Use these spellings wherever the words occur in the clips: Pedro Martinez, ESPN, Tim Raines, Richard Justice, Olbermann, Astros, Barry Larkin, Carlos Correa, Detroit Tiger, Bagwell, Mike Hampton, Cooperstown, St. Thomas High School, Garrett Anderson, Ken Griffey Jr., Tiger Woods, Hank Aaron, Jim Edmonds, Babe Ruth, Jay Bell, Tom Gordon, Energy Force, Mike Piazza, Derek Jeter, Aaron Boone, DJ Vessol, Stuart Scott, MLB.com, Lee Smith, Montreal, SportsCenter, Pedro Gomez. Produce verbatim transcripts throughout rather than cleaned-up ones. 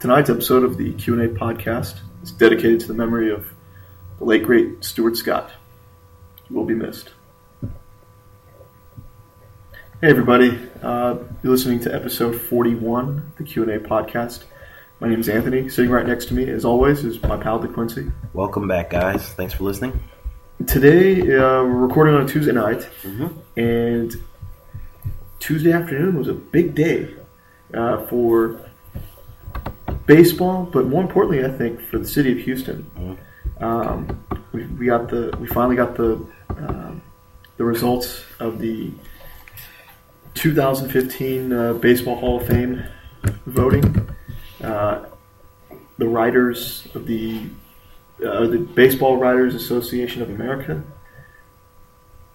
Tonight's episode of the Q and A podcast is dedicated to the memory of the late, great Stuart Scott. He will be missed. Hey, everybody. Uh, you're listening to episode forty-one, the Q and A podcast. My name is Anthony. Sitting right next to me, as always, is my pal, DeQuincy. Welcome back, guys. Thanks for listening. Today, uh, we're recording on a Tuesday night, mm-hmm. and Tuesday afternoon was a big day uh, for baseball, but more importantly, I think, for the city of Houston. Mm-hmm. Um, we, we got the we finally got the um, the results of the two thousand fifteen uh, Baseball Hall of Fame voting. Uh, the writers of the uh, the Baseball Writers Association of America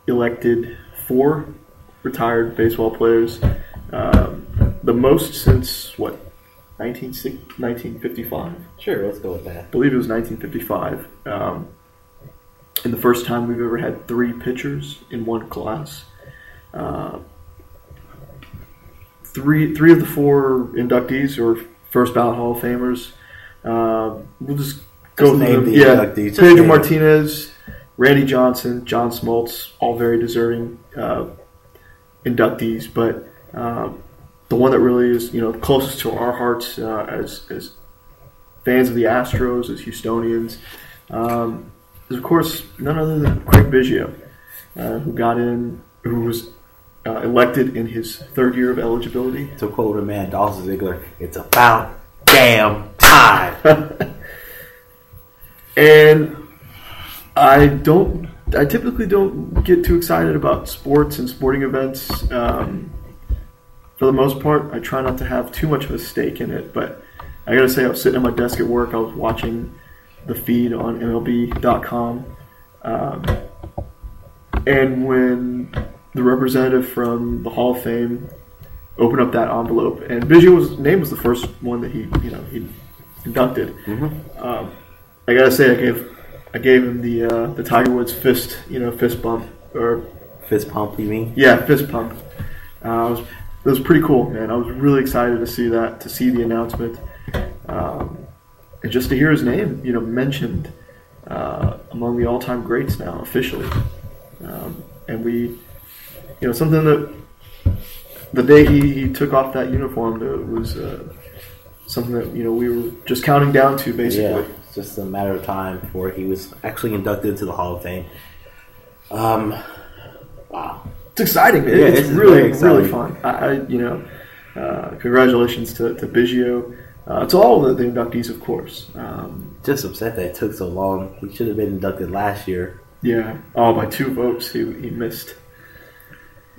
elected four retired baseball players, um, the most since what? nineteen fifty-five? Sure, let's go with that. I believe it was nineteen fifty-five. Um, and the first time we've ever had three pitchers in one class. Uh, three three of the four inductees are first ballot Hall of Famers. Uh, we'll just go through them. Yeah, Pedro Martinez, Randy Johnson, John Smoltz, all very deserving uh, inductees, but um, the one that really is, you know, closest to our hearts uh, as as fans of the Astros, as Houstonians, um, is of course none other than Craig Biggio, uh, who got in, who was uh, elected in his third year of eligibility. To quote a man, Dolph Ziggler, "It's about damn time." And I don't, I typically don't get too excited about sports and sporting events. Um, For the most part, I try not to have too much of a stake in it, but I gotta say, I was sitting at my desk at work, I was watching the feed on M L B dot com, um, and when the representative from the Hall of Fame opened up that envelope, and Biggio's name was the first one that he, you know, he inducted. Mm-hmm. Um, I gotta say, I gave I gave him the uh, the Tiger Woods fist, you know, fist bump or fist pump. You mean? Yeah, fist pump. Uh, I was. It was pretty cool, man. I was really excited to see that, to see the announcement, um, and just to hear his name, you know, mentioned uh, among the all-time greats now officially. Um, and we, you know, something that the day he, he took off that uniform to, was uh, something that, you know, we were just counting down to basically. Yeah, it's just a matter of time before he was actually inducted into the Hall of Fame. Um, wow. It's exciting. It, yeah, it's really, exciting. really fun. I, I you know, uh, congratulations to, to Biggio. Uh, to all the, the inductees, of course. Um, Just upset that it took so long. He should have been inducted last year. Yeah. Oh, by two votes, he he missed.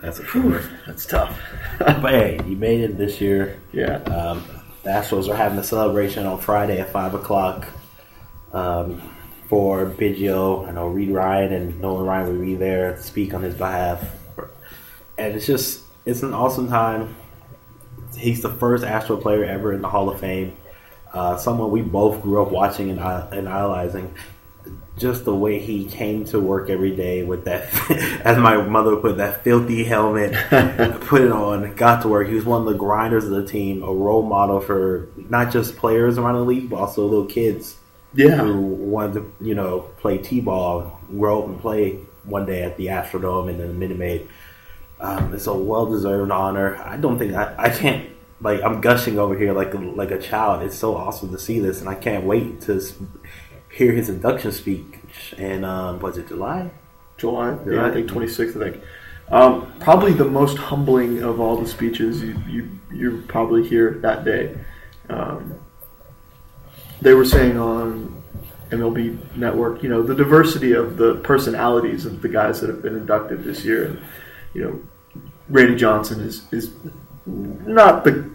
That's a Whew, that's tough. But hey, you made it this year. Yeah. Um, the Astros are having a celebration on Friday at five o'clock um, for Biggio. I know Reed Ryan and Nolan Ryan will be there to speak on his behalf. And it's just, it's an awesome time. He's the first Astro player ever in the Hall of Fame. Uh, someone we both grew up watching and, and idolizing. Just the way he came to work every day with that, as my mother put, that filthy helmet, put it on, got to work. He was one of the grinders of the team, a role model for not just players around the league, but also little kids yeah. who wanted to, you know, play t-ball, grow up and play one day at the Astrodome and then the Minute Maid. Um, it's a well-deserved honor. I don't think I, I can't like I'm gushing over here like like a child. It's so awesome to see this, and I can't wait to hear his induction speech. And um, was it July? July, July? Yeah, I think twenty-sixth. I think um, probably the most humbling of all the speeches you you, you probably hear that day. Um, they were saying on M L B Network, you know, the diversity of the personalities of the guys that have been inducted this year. You know, Randy Johnson is, is not the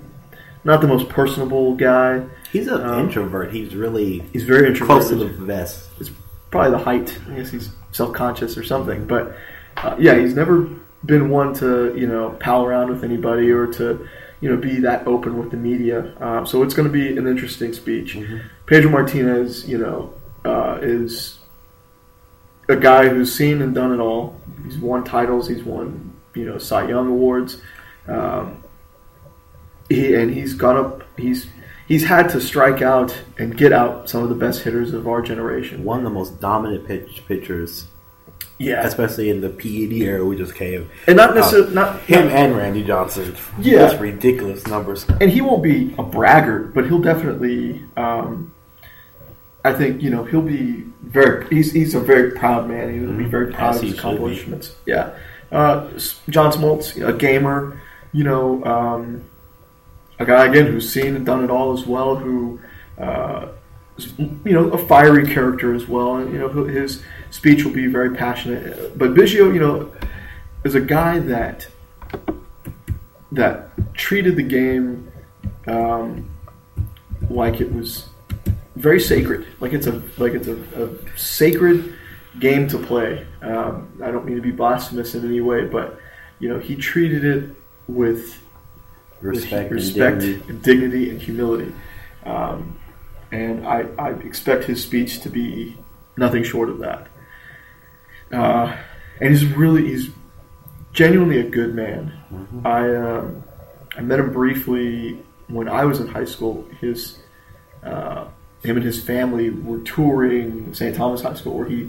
not the most personable guy. He's an um, introvert. He's really he's very introverted. Close to the vest. It's probably the height. I guess he's self-conscious or something. But uh, yeah, he's never been one to, you know, pal around with anybody or to, you know, be that open with the media. Uh, so it's going to be an interesting speech. Mm-hmm. Pedro Martinez, you know, uh, is a guy who's seen and done it all. He's won titles. He's won, you know, Cy Young awards, um, he and he's got up. He's he's had to strike out and get out some of the best hitters of our generation. One of the most dominant pitch pitchers. Yeah, especially in the P E D era we just came, and not necessarily uh, not him not, and Randy Johnson. Yeah, that's ridiculous numbers. And he won't be a braggart, but he'll definitely. Um, I think you know he'll be very. He's he's a very proud man. He'll be very proud As of his accomplishments. Yeah, uh, John Smoltz, a gamer, you know, um, a guy again who's seen and done it all as well. Who. Uh, You know, a fiery character as well, and you know his speech will be very passionate. But Biggio, you know, is a guy that that treated the game um, like it was very sacred, like it's a like it's a, a sacred game to play. Um, I don't mean to be blasphemous in any way, but you know he treated it with respect, with respect and dignity. and dignity, and humility. Um, And I, I expect his speech to be nothing short of that. Uh, and he's really, he's genuinely a good man. Mm-hmm. I um, I met him briefly when I was in high school. His uh, him and his family were touring Saint Thomas High School, where he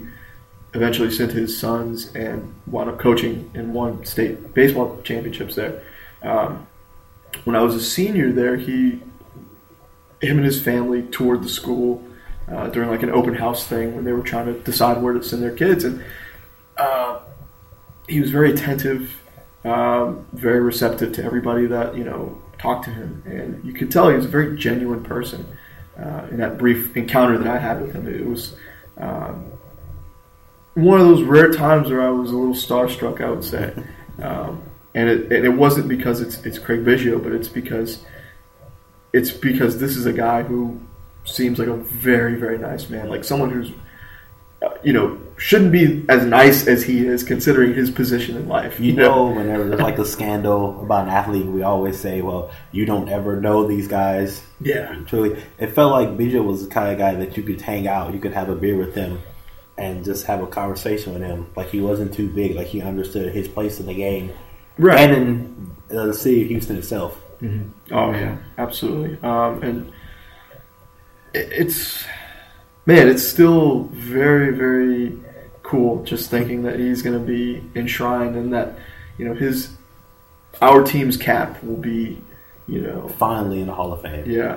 eventually sent his sons and wound up coaching and won state baseball championships there. Um, when I was a senior there, he... Him and his family toured the school uh, during like an open house thing when they were trying to decide where to send their kids, and uh, he was very attentive, um, very receptive to everybody that you know talked to him, and you could tell he was a very genuine person. Uh, in that brief encounter that I had with him, it was um, one of those rare times where I was a little starstruck, I would say, um, and, it, and it wasn't because it's it's Craig Biggio, but it's because. It's because this is a guy who seems like a very, very nice man. Like someone who's, you know, shouldn't be as nice as he is considering his position in life. You, you know, know, whenever there's like a scandal about an athlete, we always say, well, you don't ever know these guys. Yeah. Truly, it felt like Biggio was the kind of guy that you could hang out, you could have a beer with him and just have a conversation with him. Like he wasn't too big, like he understood his place in the game. Right. And in uh, the city of Houston itself. Mm-hmm. Oh yeah, absolutely. Um, and it, it's man, it's still very, very cool. Just thinking that he's going to be enshrined and that you know his our team's cap will be you know finally in the Hall of Fame. Yeah.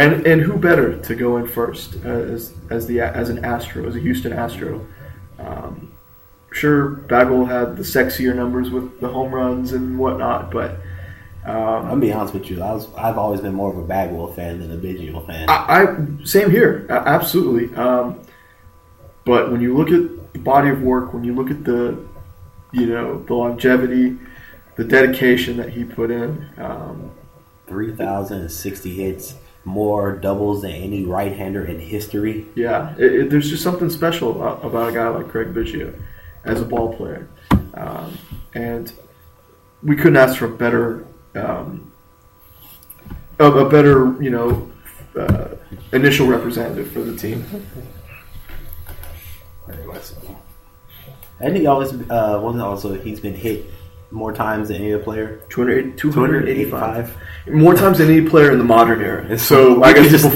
And and who better to go in first as as the as an Astro as a Houston Astro. Um, sure, Bagwell had the sexier numbers with the home runs and whatnot, but. Um, I'll be honest with you. I was, I've always been more of a Bagwell fan than a Biggio fan. I, I same here, absolutely. Um, but when you look at the body of work, when you look at the, you know, the longevity, the dedication that he put in, um, three thousand and sixty hits, more doubles than any right-hander in history. Yeah, it, it, there's just something special about, about a guy like Craig Biggio as a ball player, um, and we couldn't ask for a better. Um, a, a better, you know, uh, initial representative for the team. And he always uh, wasn't also he's been hit more times than any other player. two hundred eighty-five More times than any player in the modern era. And so I guess just,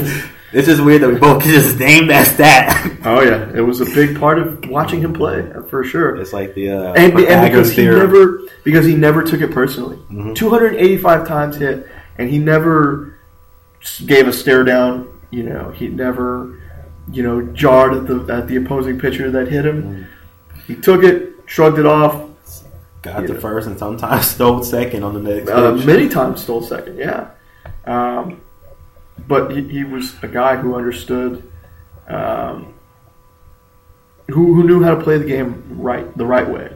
it's just weird that we both can just name that stat. Oh yeah, it was a big part of watching him play for sure. It's like the uh, and, and because he never because he never took it personally. Mm-hmm. two hundred eighty-five times hit, and he never gave a stare down. You know, he never you know jarred at the at the opposing pitcher that hit him. Mm-hmm. He took it, shrugged it off. Got the know. first, and sometimes stole second on the next. Uh, many times stole second. Yeah. Um, But he, he was a guy who understood, um, who who knew how to play the game right the right way,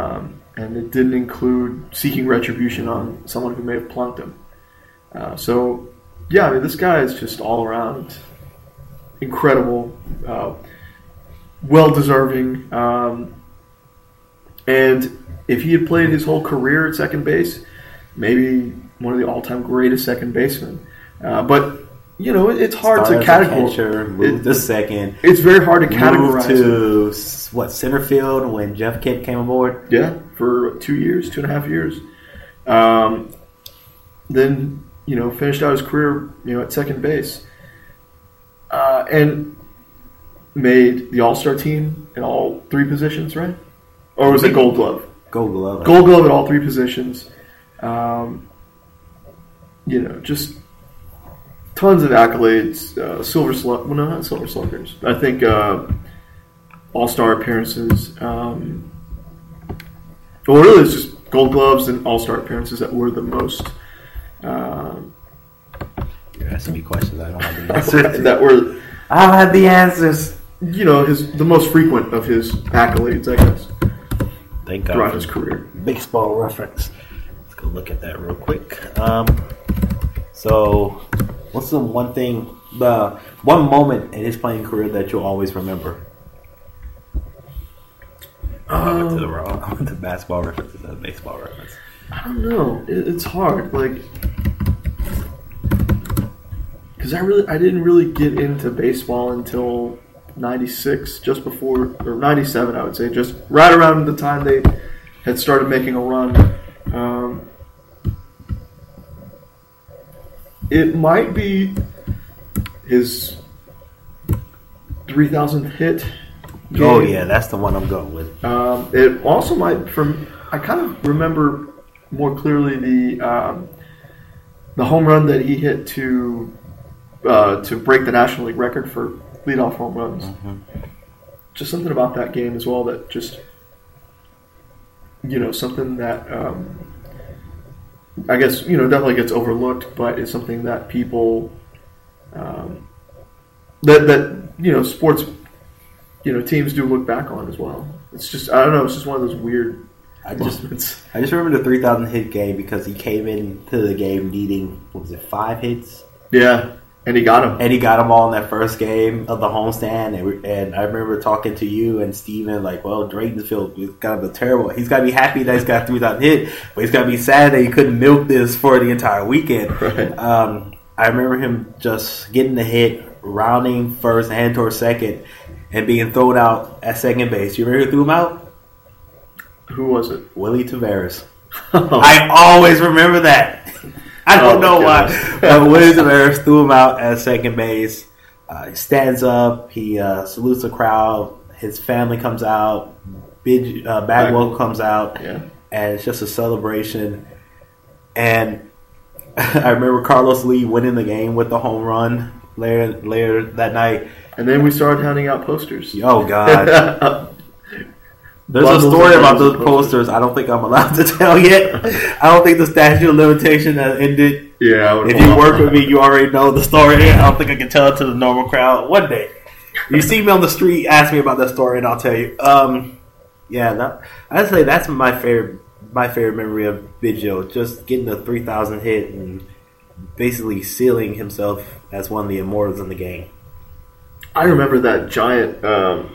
um, and it didn't include seeking retribution on someone who may have plunked him. Uh, so, yeah, I mean, this guy is just all around incredible, uh, well deserving, um, and if he had played his whole career at second base, maybe one of the all time greatest second basemen. Uh, but you know, it, it's hard Start to categorize. It, the second, it's very hard to categorize. Moved to what center field when Jeff Kent came aboard? Yeah, for two years, two and a half years. Um, then you know, finished out his career, you know, at second base, uh, and made the All-Star team in all three positions, right? Or was it Gold Glove? Gold Glove. Gold Glove at all three positions. Um, you know, just tons of accolades. Uh, silver slug. Well, no, not silver sluggers. I think uh, All-Star appearances. Um, well, really, it's just Gold Gloves and All-Star appearances that were the most. Um, You're asking me questions I don't have the answers. that were. I don't have the answers. You know, his the most frequent of his accolades, I guess. Thank God. Throughout his career. Baseball reference. Let's go look at that real quick. Um, so, what's the one thing, the one moment in his playing career that you'll always remember? Um, I went to the wrong. I went to basketball reference instead of baseball reference. I don't know. It, it's hard, like, because I really, I didn't really get into baseball until ninety-six, just before, or ninety-seven, I would say, just right around the time they had started making a run. Um, it might be his three thousandth hit game. Oh yeah, that's the one I'm going with. Um, it also might, from I kind of remember. More clearly, the um, the home run that he hit to uh, to break the National League record for leadoff home runs. Mm-hmm. Just something about that game as well that just, you know, something that um, I guess, you know, definitely gets overlooked, but it's something that people um, that that you know sports you know teams do look back on as well. It's just I don't know. It's just one of those weird. I just I just remember the three thousand hit game because he came into the game needing, what was it, five hits? Yeah, and he got them. And he got them all in that first game of the homestand. And, and I remember talking to you and Steven, like, well, Drayton's field is kind of terrible. He's got to be happy that he's got three thousand hit, but he's got to be sad that he couldn't milk this for the entire weekend. Right. Um, I remember him just getting the hit, rounding first and heading towards second, and being thrown out at second base. You remember who threw him out? Who was it? Willie Taveras. Oh. I always remember that. I don't oh know why. But Willie Taveras threw him out at second base. Uh, he stands up. He uh, salutes the crowd. His family comes out. Big, uh, Bagwell Back. comes out. Yeah. And it's just a celebration. And I remember Carlos Lee winning the game with the home run later, later that night. And then we started handing out posters. Oh, God. There's Bundles a story about those posters. posters I don't think I'm allowed to tell yet. I don't think the statute of limitation has ended. Yeah. If you work with me, you already know the story. I don't think I can tell it to the normal crowd. One day. You see me on the street, ask me about that story, and I'll tell you. Um, yeah, that, I'd say that's my favorite, my favorite memory of Biggio, just getting the three thousand hit and basically sealing himself as one of the immortals in the game. I remember that giant... Um,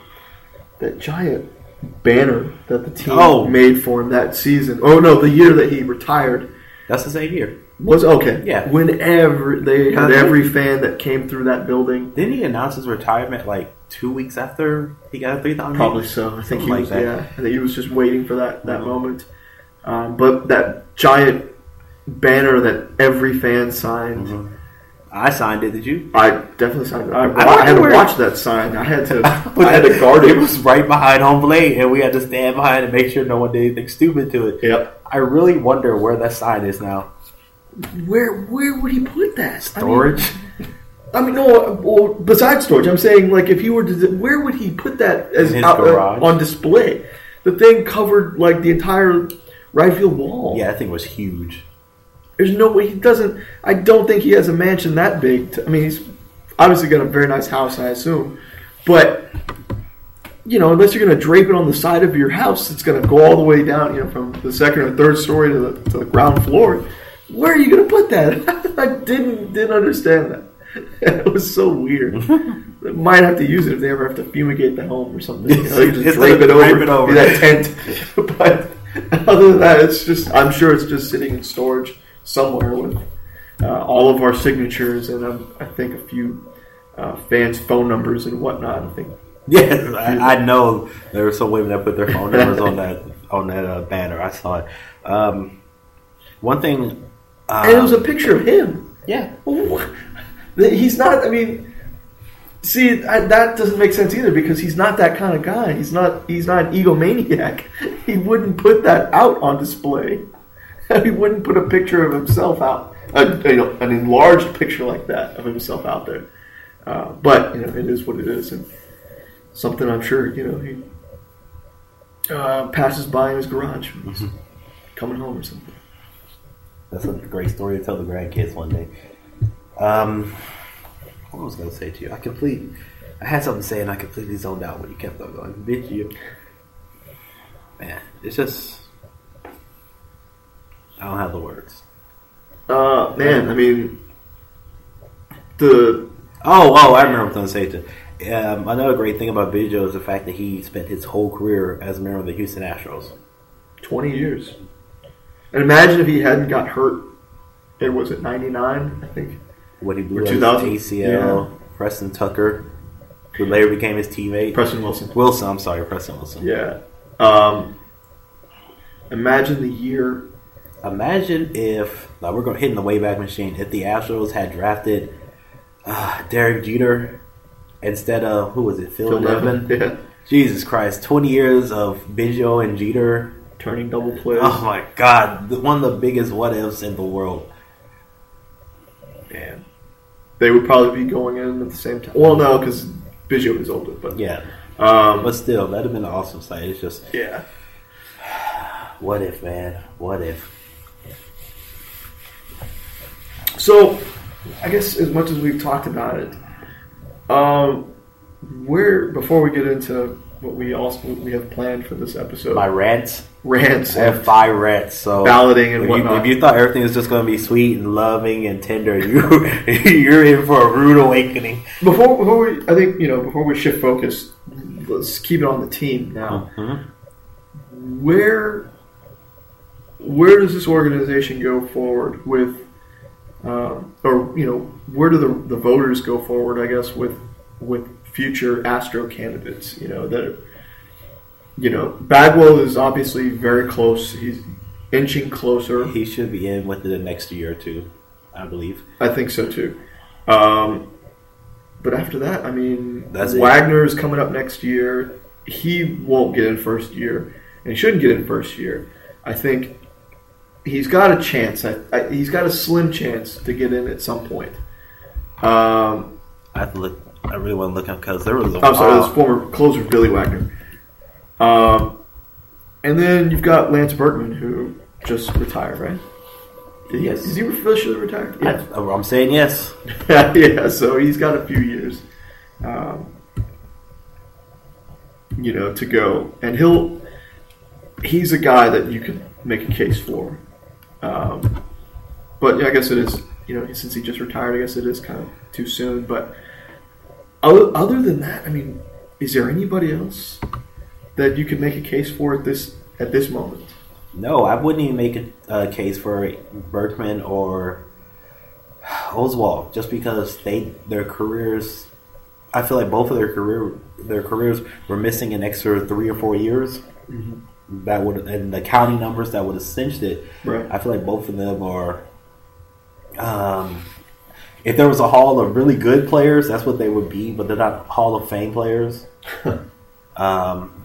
that giant... banner that the team oh. made for him that season. Oh no, the year that he retired. That's the same year. Was okay. Yeah. Whenever they had every fan that came through that building. Didn't he announce his retirement like two weeks after he got a three thousand? Probably so. I think he was. Like yeah. I think he was just waiting for that that mm-hmm. moment. Um, but that giant banner that every fan signed. Mm-hmm. I signed it. Did you? I definitely signed it. I, I, I had to watch it. That sign. I had to. I had to guard it. It was right behind home plate, and we had to stand behind and make sure no one did anything stupid to it. Yep. I really wonder where that sign is now. Where Where would he put that? Storage. I mean, I mean no. Well, besides storage, I'm saying, like, if he were to, where would he put that as out, uh, on display? The thing covered like the entire right field wall. Yeah, that thing was huge. There's no way he doesn't. I don't think he has a mansion that big. To, I mean, he's obviously got a very nice house, I assume. But, you know, unless you're going to drape it on the side of your house, it's going to go all the way down, you know, from the second or third story to the, to the ground floor. Where are you going to put that? I didn't didn't understand that. It was so weird. They might have to use it if they ever have to fumigate the home or something. You know, you just drape it over, drape it over. Do that tent. But other than that, it's just. I'm sure it's just sitting in storage. Somewhere with uh, all of our signatures and um, I think a few uh, fans' phone numbers and whatnot. I think. Yes, I, I know there were some women that put their phone numbers on that on that uh, banner. I saw it. Um, one thing Um, and it was a picture of him. Yeah. He's not, I mean, see, I, that doesn't make sense either because he's not that kind of guy. He's not, he's not an egomaniac. He wouldn't put that out on display. He wouldn't put a picture of himself out, a, you know, an enlarged picture like that of himself out there. Uh, but, you know, it is what it is. And something I'm sure, you know, he uh, passes by in his garage when he's mm-hmm. coming home or something. That's a great story to tell the grandkids one day. Um, what was I going to say to you? I complete. I had something to say and I completely zoned out when you kept on going. Bitch, you. Man, it's just. I don't have the words. Uh, man, I mean. The. Oh, oh, I remember what I was going to say to you. Um, another great thing about Biggio is the fact that he spent his whole career as a member of the Houston Astros. twenty years. And imagine if he hadn't got hurt. It was at ninety-nine, I think. When he blew out his A C L, yeah. Preston Tucker, who later became his teammate. Preston Wilson. Wilson, I'm sorry, Preston Wilson. Yeah. Um, imagine the year. Imagine if, like we're going to hit in the Wayback Machine, if the Astros had drafted uh, Derek Jeter instead of, who was it, Phil, Phil Nevin? Nevin? Yeah. Jesus Christ, twenty years of Biggio and Jeter. Turning double players. Oh my God! One of the biggest what ifs in the world. Man, they would probably be going in at the same time. Well, no, because Biggio was older, but yeah. Um, but still, that'd have been an awesome sight. It's just yeah. What if, man? What if? So, I guess as much as we've talked about it, um, where before we get into. What we also we have planned for this episode. My rants. Rants. I have five rants. So balloting and if whatnot. You, if you thought everything was just going to be sweet and loving and tender, you, you're in for a rude awakening. Before, before we, I think, you know, before we shift focus, let's keep it on the team now. Mm-hmm. Where, where does this organization go forward with, uh, or, you know, where do the, the voters go forward, I guess, with, with, future Astro candidates, you know, that, you know, Bagwell is obviously very close. He's inching closer. He should be in within the next year or two, I believe. I think so too. Um, but after that, I mean, That's Wagner it. is coming up next year. He won't get in first year, and he shouldn't get in first year. I think he's got a chance. I, I, he's got a slim chance to get in at some point. Um, I've looked. I really want to look up because there was a I'm sorry, wow. This former closer, Billy Wagner. Um, and then you've got Lance Berkman, who just retired, right? Did yes. He, is he officially retired? Yeah. I, I'm saying yes. Yeah, so he's got a few years, um, you know, to go. And he'll he's a guy that you can make a case for. Um, but yeah, I guess it is, you know, since he just retired, I guess it is kind of too soon, but... Other than that, I mean, is there anybody else that you could make a case for at this at this moment? No, I wouldn't even make a, a case for Berkman or Oswald just because they their careers. I feel like both of their career their careers were missing an extra three or four years. Mm-hmm. That would and the counting numbers that would have cinched it. Right. I feel like both of them are. Um, If there was a hall of really good players, that's what they would be, but they're not Hall of Fame players. um,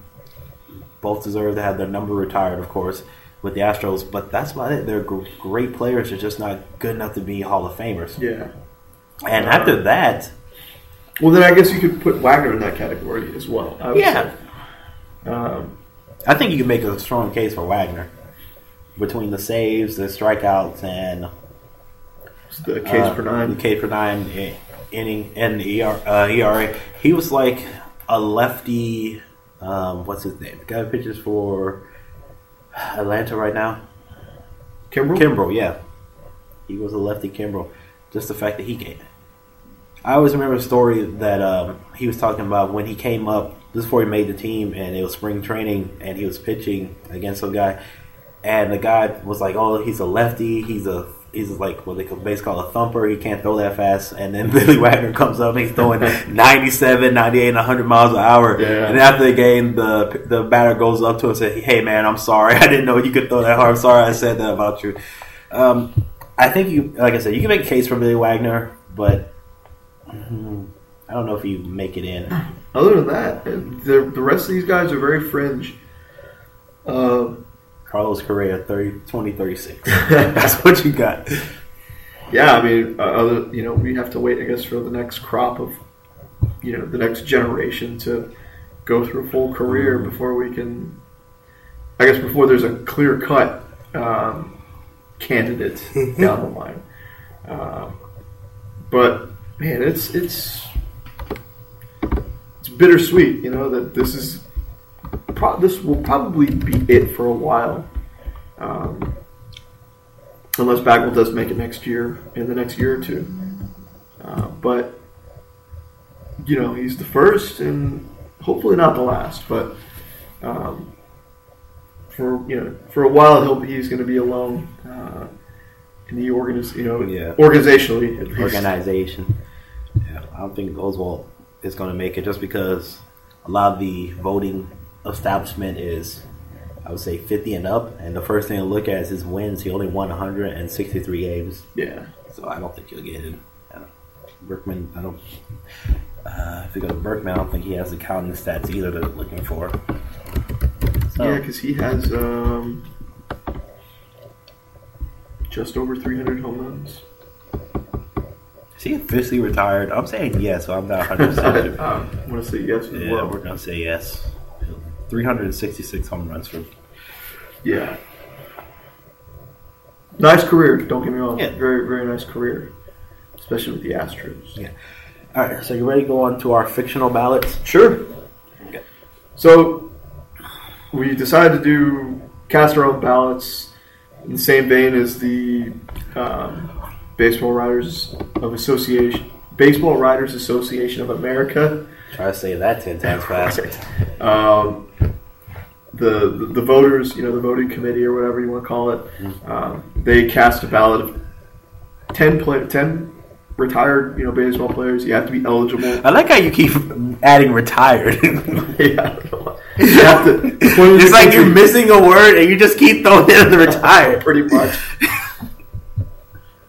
both deserve to have their number retired, of course, with the Astros, but that's about it. They're g- great players. They're just not good enough to be Hall of Famers. Yeah. And after that... Well, then I guess you could put Wagner in that category as well. I would yeah. Say. Um, I think you can make a strong case for Wagner. Between the saves, the strikeouts, and... The K's uh, per nine. The K per nine in, inning and the E R A. Uh, E R A. He was like a lefty. Um, what's his name? Got pitches for Atlanta right now. Kimbrel? Kimbrel, yeah. He was a lefty Kimbrel. Just the fact that he came. I always remember a story that um, he was talking about when he came up. This is before he made the team, and it was spring training, and he was pitching against some guy. And the guy was like, oh, he's a lefty. He's a He's like what they basically call a thumper. He can't throw that fast. And then Billy Wagner comes up and he's throwing ninety-seven, ninety-eight, and one hundred miles an hour. Yeah. And after the game, the the batter goes up to him and says, hey, man, I'm sorry. I didn't know you could throw that hard. I'm sorry I said that about you. Um, I think you, like I said, you can make a case for Billy Wagner, but mm, I don't know if you make it in. Other than that, the, the rest of these guys are very fringe. Uh, Carlos Correa, thirty, twenty, thirty-six. That's what you got. Yeah, I mean, uh, other, you know, we have to wait, I guess, for the next crop of, you know, the next generation to go through a full career before we can, I guess, before there's a clear-cut um, candidate down the line. Uh, but, man, it's it's it's bittersweet, you know, that this is pro- this will probably be it for a while. Um, unless Bagwell does make it next year, in the next year or two. Uh, but, you know, he's the first and hopefully not the last, but um, for, you know, for a while he'll be, he's going to be alone uh, in the organiz- you know, yeah. organizationally. At least. Organization. Yeah, I don't think Oswald is going to make it just because a lot of the voting establishment is, I would say, fifty and up, and the first thing to look at is his wins. He only won one hundred sixty-three games. Yeah. So I don't think he'll get it. Berkman, I don't. Uh, if you go to Berkman, I don't think he has the counting stats either that I'm looking for. So, yeah, because he has um, just over three hundred home runs. Is he officially retired? I'm saying yes, so I'm not one hundred percent. I want to say yes as yeah, well. We're going to say yes. three hundred sixty-six home runs for. Yeah. Nice career, don't get me wrong. Yeah. Very, very nice career. Especially with the Astros. Yeah. All right, so you ready to go on to our fictional ballots? Sure. Okay. So we decided to do cast our own ballots in the same vein as the um, Baseball Writers of Association, Baseball Writers Association of America. Try to say that ten times fast. Right. Um, the, the the voters, you know, the voting committee or whatever you want to call it, mm-hmm. um, they cast a ballot of ten play ten. Retired, you know, baseball players. You have to be eligible. I like how you keep adding "retired." Yeah, you have to. It's like you're missing a word, and you just keep throwing in the "retired." Pretty much.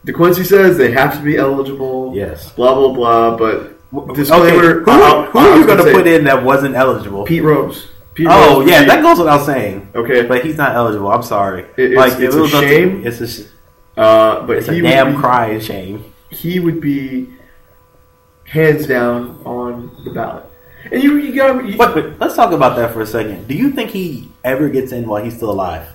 DeQuincy says they have to be eligible. Yes. Blah blah blah. But disclaimer: okay. who, uh, who are you going to put in that wasn't eligible? Pete Rose. Pete oh Rose yeah, Pete. That goes without saying. Okay, but he's not eligible. I'm sorry. It, it's, like, it's, it a shame, to, it's a shame. Uh, but it's a damn crying shame. He would be hands down on the ballot. And you, you got. Wait, wait, let's talk about that for a second. Do you think he ever gets in while he's still alive?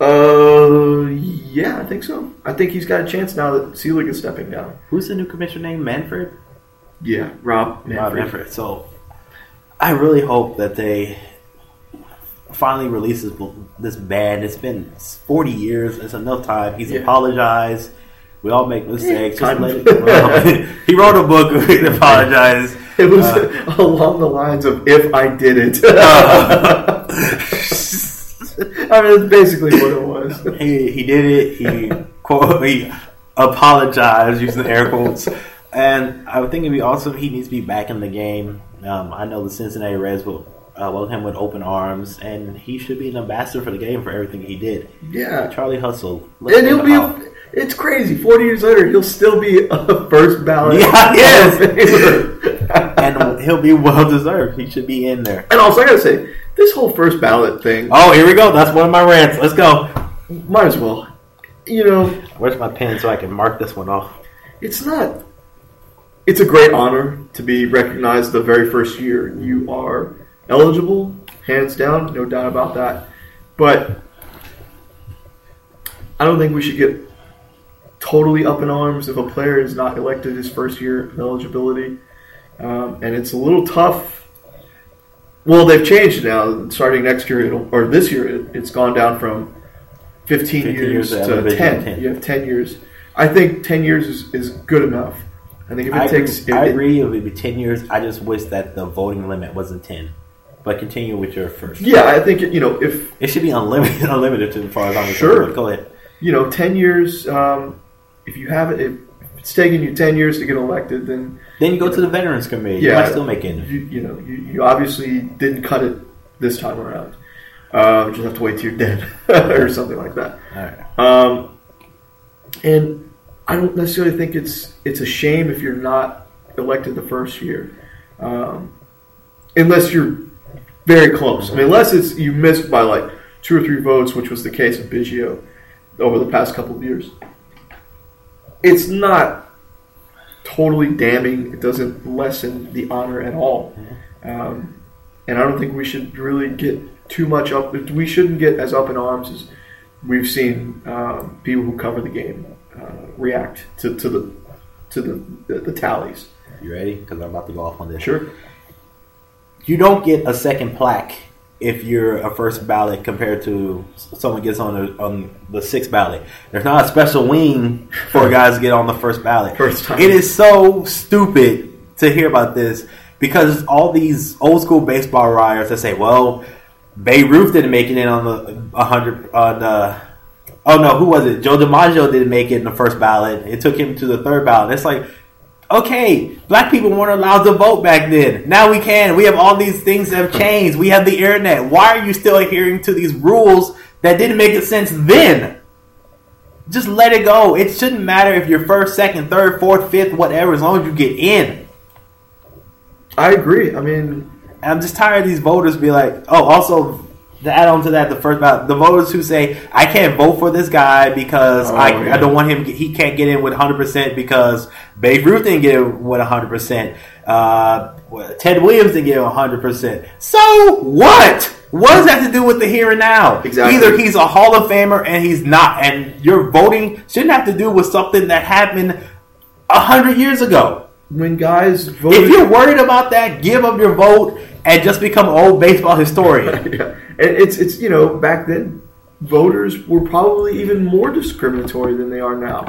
Uh, yeah, I think so. I think he's got a chance now that Selig is stepping down. Who's the new commissioner named Manfred? Yeah, Rob Manfred. Rob Manfred. So I really hope that they finally release this, this band. It's been forty years. It's enough time. He's yeah. apologized. We all make mistakes. Yeah, he wrote a book and apologized. It was uh, along the lines of, if I did it. uh, I mean, that's basically what it was. He, he did it. He, quote, he apologized, using the air quotes. And I would think it'd be awesome. He needs to be back in the game. Um, I know the Cincinnati Reds will uh, welcome him with open arms. And he should be an ambassador for the game for everything he did. Yeah. Charlie Hustle. And he'll be... It's crazy. forty years later, he'll still be a first ballot. Yeah, yes. And he'll be well-deserved. He should be in there. And also, I gotta say, this whole first ballot thing... Oh, here we go. That's one of my rants. Let's go. Might as well. You know... Where's my pen so I can mark this one off? It's not... It's a great honor to be recognized the very first year. You are eligible, hands down, no doubt about that. But I don't think we should get... totally up in arms if a player is not elected his first year of eligibility. Um, and it's a little tough. Well, they've changed now. Starting next year, it'll, or this year, it, it's gone down from fifteen, fifteen years, years to ten. ten. You have ten years. I think ten years is, is good enough. I think if it I takes... Agree, if I it, agree it would be ten years. I just wish that the voting limit wasn't ten. But continue with your first. Yeah, I think, you know, if... It should be unlimited, unlimited as far as I'm concerned. Sure. Go ahead. You know, ten years... Um, If you haven't, if it's taken you ten years to get elected, then then you go you know, to the Veterans Committee. Yeah, you might still make it. You, you know, you, you obviously didn't cut it this time around. Uh, you just have to wait till you're dead or something like that. All right. Um, And I don't necessarily think it's it's a shame if you're not elected the first year, um, unless you're very close. I mean, unless it's you missed by like two or three votes, which was the case of Biggio over the past couple of years. It's not totally damning. It doesn't lessen the honor at all. Um, and I don't think we should really get too much up. We shouldn't get as up in arms as we've seen um, people who cover the game uh, react to, to the to the, the, the tallies. You ready? Because I'm about to go off on this. Sure. You don't get a second plaque if you're a first ballot compared to someone gets on the, on the sixth ballot. There's not a special wing for guys to get on the first ballot. First time. It is so stupid to hear about this because all these old school baseball writers that say, well, Babe Ruth didn't make it in on the one hundred on the oh no who was it Joe DiMaggio didn't make it in the first ballot. It took him to the third ballot. It's like, okay, black people weren't allowed to vote back then. Now we can. We have all these things that have changed. We have the internet. Why are you still adhering to these rules that didn't make sense then? Just let it go. It shouldn't matter if you're first, second, third, fourth, fifth, whatever, as long as you get in. I agree. I mean, I'm just tired of these voters be like, oh, also, to add on to that, the first ballot, the voters who say, I can't vote for this guy because oh, I, yeah. I don't want him, he can't get in with one hundred percent because Babe Ruth didn't get in with one hundred percent. Uh, Ted Williams didn't get in with one hundred percent. So what? What does that have to do with the here and now? Exactly. Either he's a Hall of Famer and he's not, and your voting shouldn't have to do with something that happened one hundred years ago. When guys vote. If you're worried about that, give up your vote and just become an old baseball historian. Yeah. And it's, it's you know, back then, voters were probably even more discriminatory than they are now.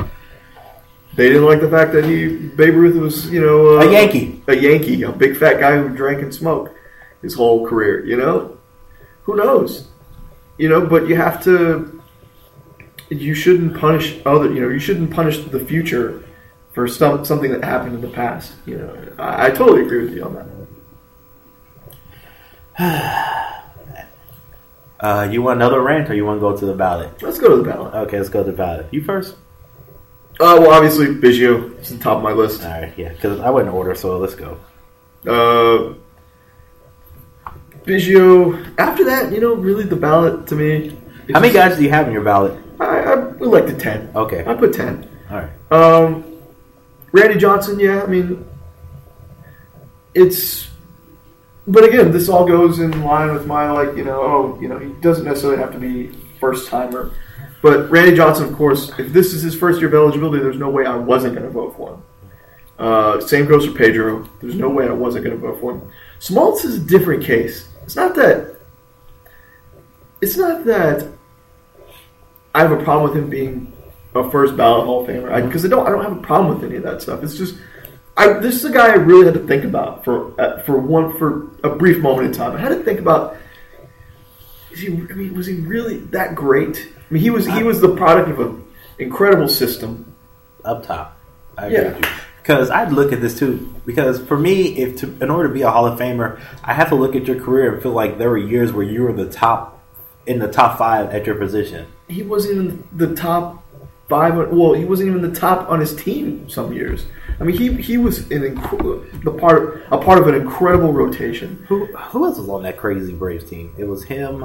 They didn't like the fact that he, Babe Ruth was, you know... Uh, a Yankee. A Yankee, a big fat guy who drank and smoked his whole career, you know? Who knows? You know, but you have to... You shouldn't punish other... You know, you shouldn't punish the future for some, something that happened in the past. You know, I, I totally agree with you on that. Uh, you want another rant, or you want to go to the ballot? Let's go to the ballot. Okay, let's go to the ballot. You first. Uh, well, obviously Biggio is on top of my list. All right, yeah, because I went in order, so let's go. Uh, Biggio. After that, you know, really the ballot to me. How many guys do you have in your ballot? I, I elected ten. Okay, I put ten. All right. Um, Randy Johnson. Yeah, I mean, it's. But again, this all goes in line with my, like, you know, oh, you know, he doesn't necessarily have to be first-timer. But Randy Johnson, of course, if this is his first year of eligibility, there's no way I wasn't going to vote for him. Uh, same goes for Pedro. There's no way I wasn't going to vote for him. Smoltz is a different case. It's not that – it's not that I have a problem with him being a first-ballot Hall of Famer, because I, I don't I don't have a problem with any of that stuff. It's just – I, this is a guy I really had to think about for uh, for one for a brief moment in time. I had to think about: is he? I mean, was he really that great? I mean, he was. He was the product of an incredible system. Up top, I agree with you. Because I'd look at this too. Because for me, if to, in order to be a Hall of Famer, I have to look at your career and feel like there were years where you were the top in the top five at your position. He wasn't even the top. Five, well, he wasn't even the top on his team some years. I mean, he he was an inc- the part a part of an incredible rotation. Who who else was on that crazy Braves team? It was him,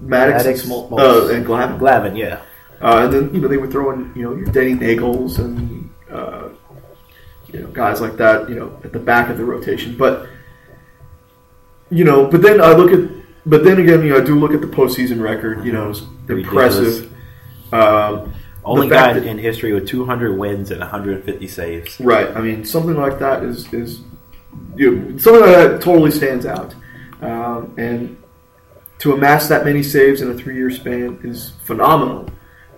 Maddox, Maddox and, Smol- uh, and Glavine. Glavine, yeah. Uh, and then you know they were throwing you know your Denny Nagels and uh, you know guys like that you know at the back of the rotation. But you know, but then I look at, but then again, you know, I do look at the postseason record. You know, it's impressive. Um, Only guy in history with two hundred wins and one hundred fifty saves. Right. I mean, something like that is is you know, something like that totally stands out. Um, and to amass that many saves in a three-year span is phenomenal.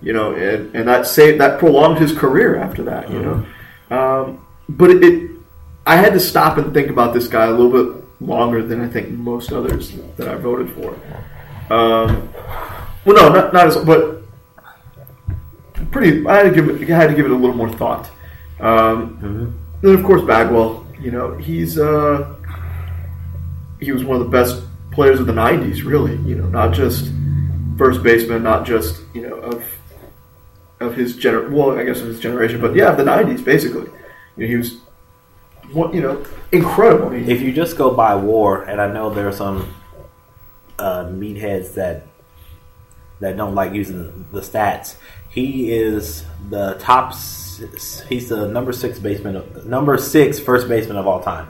You know, and, and that saved, that prolonged his career after that. You mm-hmm. know, um, but it, it I had to stop and think about this guy a little bit longer than I think most others that I voted for. Um, well, no, not not as but. Pretty, I had to give it. I had to give it a little more thought. Um, mm-hmm. Then, of course, Bagwell. You know, he's uh, he was one of the best players of the nineties. Really, you know, not just first baseman, not just you know of of his gener well, I guess of his generation, but yeah, of the nineties basically. You know, he was, what you know, incredible. I mean, if you just go by war, and I know there are some uh, meatheads that that don't like using the stats. He is the top. He's the number six baseman, of, number six first baseman of all time.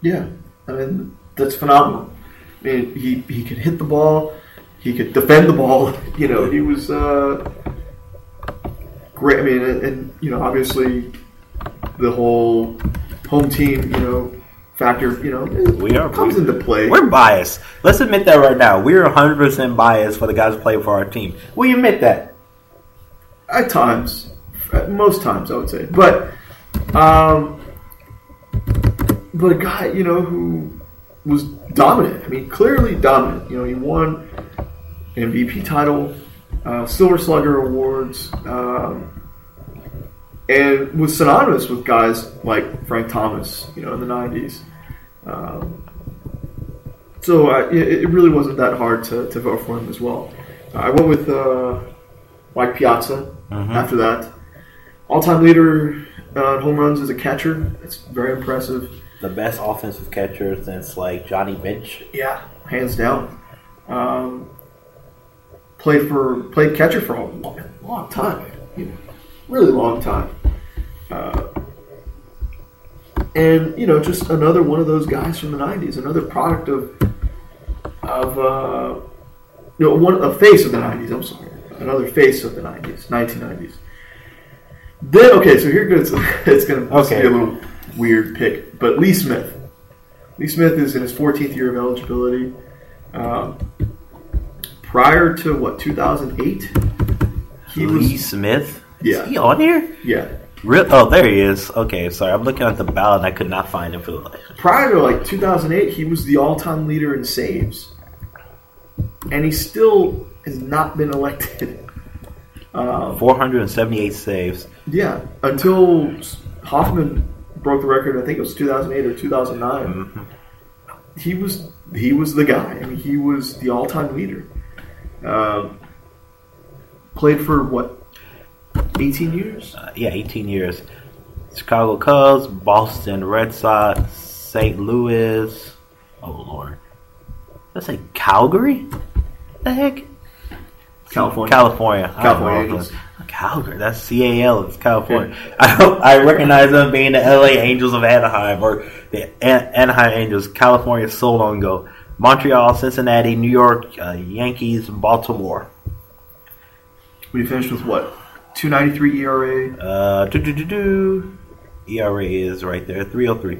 Yeah, I mean that's phenomenal. I mean, he he could hit the ball, he could defend the ball. You know, he was uh, great. I mean, and, and you know, obviously, the whole home team, you know, factor, you know, we are, comes we, into play. We're biased. Let's admit that right now. We're one hundred percent biased for the guys who play for our team. We admit that. At times. At most times, I would say. But, um, but a guy, you know, who was dominant. I mean, clearly dominant. You know, he won an M V P title, uh, Silver Slugger awards, um, and was synonymous with guys like Frank Thomas, you know, in the nineties. Um, so I, it, it really wasn't that hard to, to vote for him as well. Uh, I went with uh, Mike Piazza mm-hmm. after that. All-time leader uh, in home runs as a catcher. That's very impressive. The best offensive catcher since, like, Johnny Bench. Yeah, hands down. Um, played for played catcher for a long, long time, you know. Really long time. Uh, and, you know, just another one of those guys from the nineties, another product of, of uh, you know, one, a face of the nineties, I'm sorry. Another face of the nineties, nineteen nineties. Then, okay, so here goes, it's going to okay. be a little weird pick, but Lee Smith. Lee Smith is in his fourteenth year of eligibility. Um, prior to, what, two thousand eight? He Lee was, Smith? Yeah. Is he on here? Yeah. Real, oh, there he is. Okay, sorry. I'm looking at the ballot and I could not find him for the life. Prior to like two thousand eight, he was the all-time leader in saves. And he still has not been elected. Um, four hundred seventy-eight saves. Yeah, until Hoffman broke the record, I think it was two thousand eight or two thousand nine. Mm-hmm. He was he was the guy. I mean, he was the all-time leader. Um, played for, what, eighteen years? Uh, yeah, eighteen years. Chicago Cubs, Boston Red Sox, Saint Louis. Oh, Lord. Did I say Calgary? What the heck? California. California. California. Calgary. That's C A L. It's California. Yeah. I, I recognize them being the L A Angels of Anaheim or the An- Anaheim Angels. California so long ago. Montreal, Cincinnati, New York, uh, Yankees, Baltimore. We finished with what? two ninety-three E R A. Uh, do, do, do, do. E R A is right there. three oh three.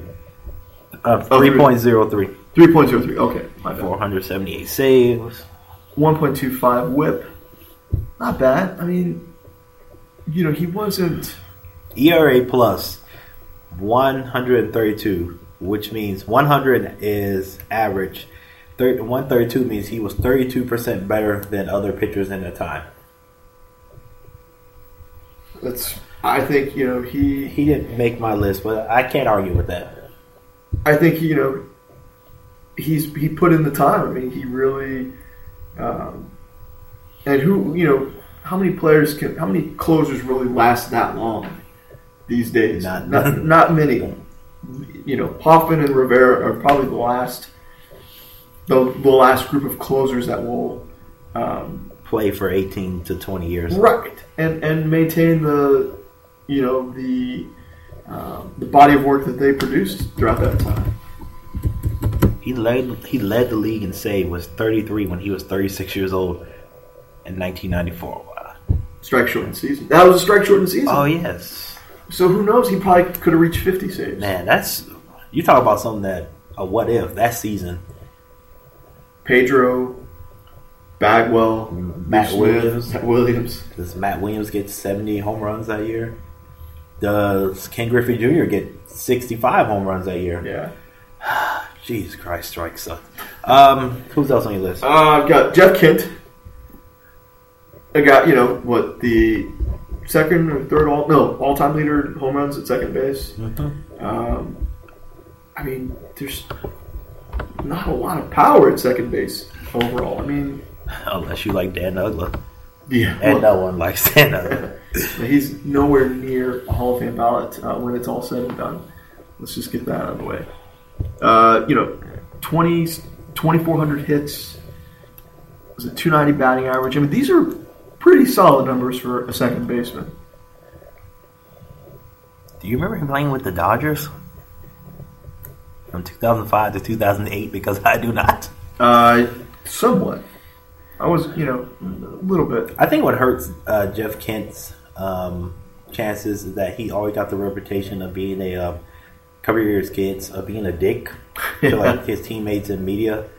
Uh, three point oh three. three point oh three. Okay. four hundred seventy-eight saves. one point two five whip. Not bad. I mean, you know, he wasn't... E R A plus one hundred thirty-two, which means one hundred is average. one thirty-two means he was thirty-two percent better than other pitchers in the time. That's. I think, you know, he... He didn't make my list, but I can't argue with that. I think, you know, he's he put in the time. I mean, he really... Um, and who, you know, how many players can... How many closers really last that long these days? Not, not, not many. You know, Hoffman and Rivera are probably the last... The, the last group of closers that will... Um, play for eighteen to twenty years, right? And and maintain the, you know, the um, the body of work that they produced throughout that time. He led he led the league in save was thirty three when he was thirty six years old in nineteen ninety four. Wow. Strike shortened season. That was a strike shortened season. Oh yes. So who knows? He probably could have reached fifty saves. Man, that's you talk about something that a what if that season. Pedro. Bagwell, Matt Williams. Matt Williams. Does Matt Williams get seventy home runs that year? Does Ken Griffey Junior get sixty-five home runs that year? Yeah. Jesus Christ, strike sucks. Um, who's else on your list? Uh, I've got Jeff Kent. I got, you know, what, the second or third all no all-time leader home runs at second base. Mm-hmm. Um, I mean, there's not a lot of power at second base overall. I mean... Unless you like Dan Ugla. Yeah. And well, no one likes Dan Ugla. He's nowhere near a Hall of Fame ballot uh, when it's all said and done. Let's just get that out of the way. Uh, you know, twenty-four hundred hits. Was a two ninety batting average. I mean, these are pretty solid numbers for a second baseman. Do you remember him playing with the Dodgers from two thousand five to two thousand eight? Because I do not. Uh, somewhat. I was, you know, a little bit. I think what hurts uh, Jeff Kent's um, chances is that he always got the reputation of being a uh, career kids of being a dick to like his teammates and media,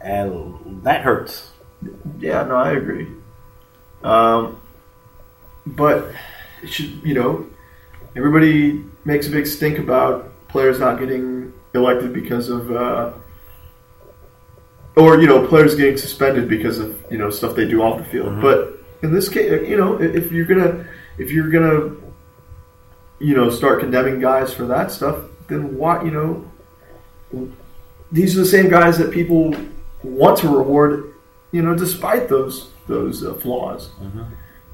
and that hurts. Yeah, no, I agree. Um, but it should, you know, everybody makes a big stink about players not getting elected because of. Uh, Or, you know, players getting suspended because of, you know, stuff they do off the field. Mm-hmm. But in this case, you know, if you're gonna, if you're gonna, you know, start condemning guys for that stuff, then why, you know, these are the same guys that people want to reward, you know, despite those those uh, flaws. Mm-hmm.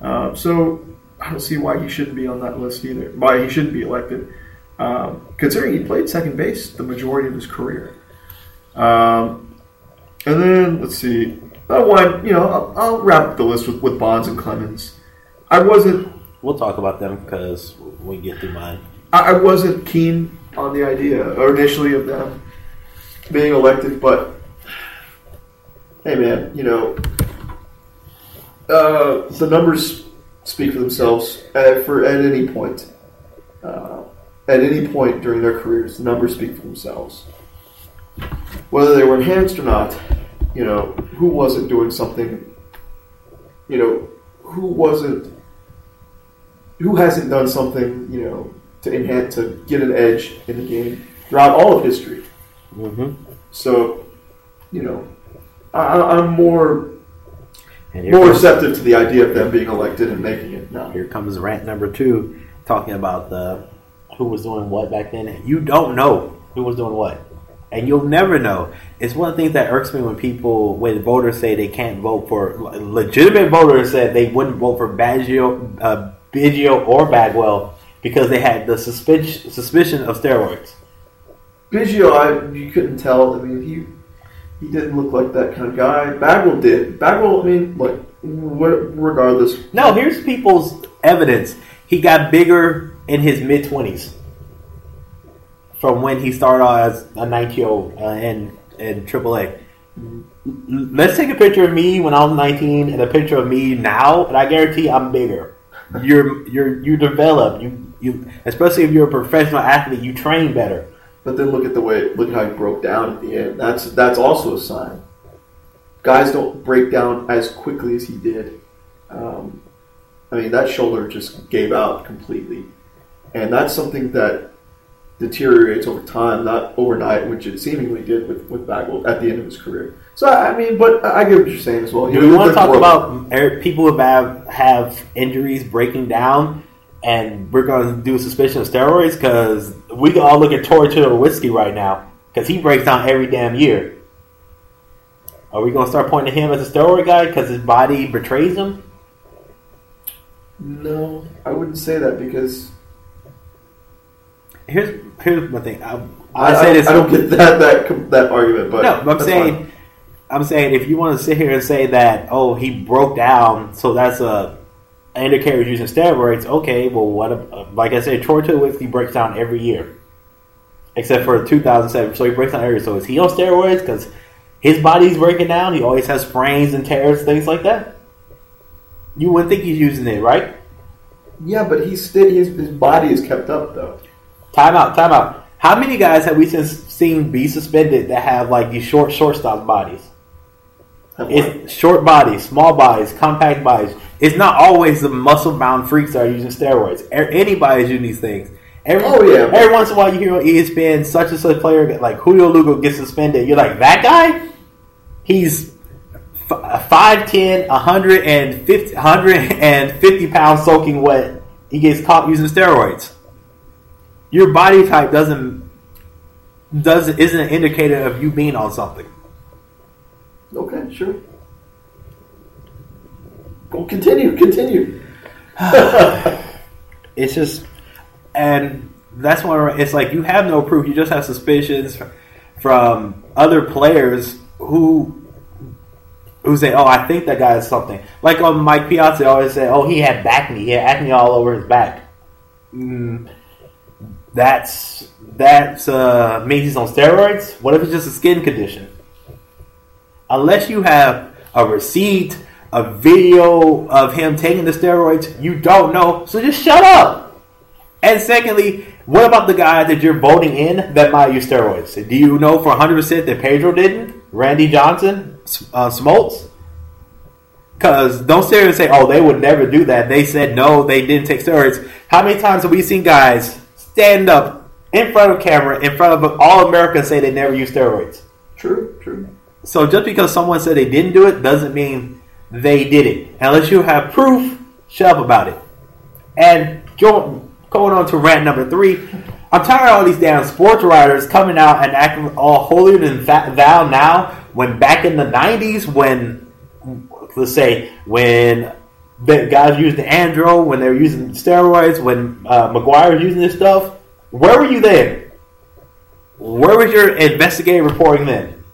Uh, so I don't see why he shouldn't be on that list either. Why he shouldn't be elected, um, considering he played second base the majority of his career. Um. And then, let's see, that one, you know, I'll, I'll wrap up the list with, with Bonds and Clemens. I wasn't... We'll talk about them because we get through mine. I, I wasn't keen on the idea, or initially, of them being elected, but, hey, man, you know, uh, the numbers speak for themselves at, for, at any point. Uh, at any point during their careers, the numbers speak for themselves. Whether they were enhanced or not, you know, who wasn't doing something, you know, who wasn't, who hasn't done something, you know, to enhance, to get an edge in the game throughout all of history. Mm-hmm. So, you know, I, I'm more, and more comes, receptive to the idea of them being elected and making it now. Here comes rant number two, talking about the who was doing what back then. You don't know who was doing what. And you'll never know. It's one of the things that irks me when people, when voters say they can't vote for, legitimate voters said they wouldn't vote for Baggio, uh, Biggio or Bagwell because they had the suspic- suspicion of steroids. Biggio, I, you couldn't tell. I mean, he he didn't look like that kind of guy. Bagwell did. Bagwell, I mean, like, regardless. No, here's people's evidence. He got bigger in his mid-twenties. From when he started out as a nineteen-year-old uh, in, in triple A. Let's take a picture of me when I was nineteen and a picture of me now, and I guarantee I'm bigger. You're you're you develop. You you especially if you're a professional athlete, you train better. But then look at the way look at how he broke down at the end. That's that's also a sign. Guys don't break down as quickly as he did. Um, I mean, that shoulder just gave out completely, and that's something that deteriorates over time, not overnight, which it seemingly did with, with Bagwell at the end of his career. So, I mean, but I get what you're saying as well. You we want to talk world. about people who have, have injuries breaking down, and we're going to do a suspicion of steroids, because we can all look at Tori Tulowitzki right now, because he breaks down every damn year. Are we going to start pointing to him as a steroid guy because his body betrays him? No, I wouldn't say that, because... Here's here's my thing. I, I, I say this. I don't get that that that argument, but no. I'm saying, fine. I'm saying, if you want to sit here and say that, oh, he broke down, so that's a indicator he's using steroids. Okay, well, what? Like I said, Troy Tulowitzki breaks down every year, except for two thousand seven. So he breaks down every year. So is he on steroids because his body's breaking down? He always has sprains and tears, things like that. You wouldn't think he's using it, right? Yeah, but he's still his, his body is kept up though. Time out, time out. How many guys have we seen be suspended that have like these short, shortstop bodies? It's short bodies, small bodies, compact bodies. It's not always the muscle-bound freaks that are using steroids. Anybody's using these things. Every, oh, yeah. Every once in a while you hear on E S P N, such and such player, like Julio Lugo gets suspended. You're like, that guy? He's five ten, one hundred fifty pounds soaking wet. He gets caught using steroids. Your body type doesn't doesn't isn't an indicator of you being on something. Okay, sure. Well, continue, continue. It's just, and that's why it's like you have no proof. You just have suspicions from other players who who say, "Oh, I think that guy is something." Like on Mike Piazza, always say, "Oh, he had acne. He had acne all over his back." Mm, that's that's uh, means he's on steroids. What if it's just a skin condition? Unless you have a receipt, a video of him taking the steroids, you don't know. So just shut up. And secondly, what about the guy that you're voting in that might use steroids? Do you know for one hundred percent that Pedro didn't? Randy Johnson? Uh, Smoltz? Because don't sit here and say, oh, they would never do that. They said no, they didn't take steroids. How many times have we seen guys stand up in front of camera, in front of all Americans, say they never use steroids? True, true. So just because someone said they didn't do it doesn't mean they did it. Unless you have proof, shut up about it. And going on to rant number three, I'm tired of all these damn sports writers coming out and acting all holier than thou now, when back in the nineties, when, let's say, when the guys used the Andro, when they were using steroids, when uh, McGuire was using this stuff, where were you then? Where was your investigative reporting then?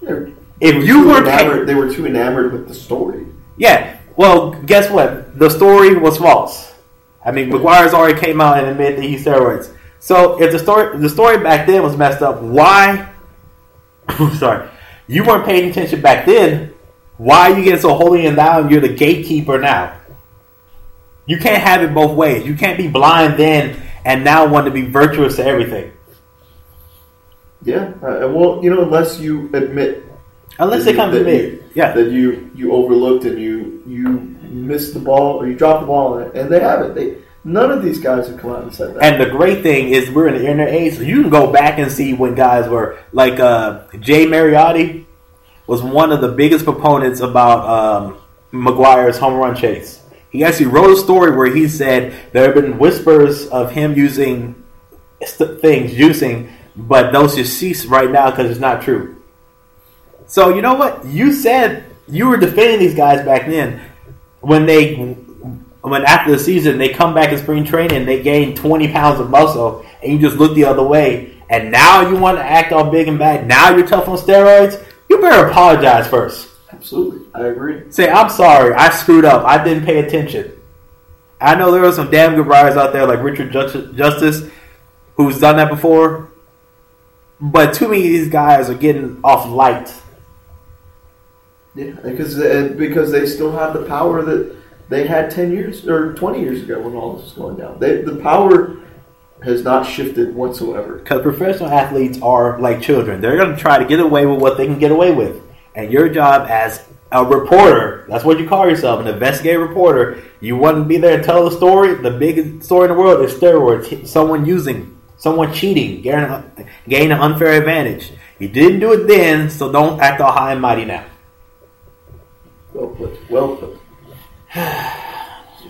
Sure. If you were enamored, they were too enamored with the story. Yeah. Well, guess what? The story was false. I mean, McGuire's already came out and admitted that he used steroids. So if the story the story back then was messed up, why? Sorry, you weren't paying attention back then. Why are you getting so holy and thou? And you're the gatekeeper now. You can't have it both ways. You can't be blind then and now want to be virtuous to everything. Yeah. Uh, well, you know, unless you admit. Unless they come to me, yeah. That you, you overlooked and you you missed the ball or you dropped the ball, and they haven't. They none of these guys have come out and said that. And the great thing is we're in the internet age, so you can go back and see when guys were like uh, Jay Mariotti was one of the biggest proponents about um, McGuire's home run chase. He actually wrote a story where he said there have been whispers of him using st- things, juicing, but those just cease right now because it's not true. So, you know what? You said you were defending these guys back then. When they, when after the season, they come back in spring training and they gain twenty pounds of muscle, and you just look the other way, and now you want to act all big and bad. Now you're tough on steroids. You better apologize first. Absolutely. I agree. Say, I'm sorry. I screwed up. I didn't pay attention. I know there are some damn good writers out there like Richard Justice who's done that before, but too many of these guys are getting off light. Yeah, because they, because they still have the power that they had ten years or twenty years ago when all this was going down. They, the power has not shifted whatsoever. Because professional athletes are like children; they're going to try to get away with what they can get away with. And your job as a reporter—that's what you call yourself—an investigative reporter. You want to be there and tell the story. The biggest story in the world is steroids. Someone using, someone cheating, gaining an unfair advantage. You didn't do it then, so don't act all high and mighty now. Well put. Well put.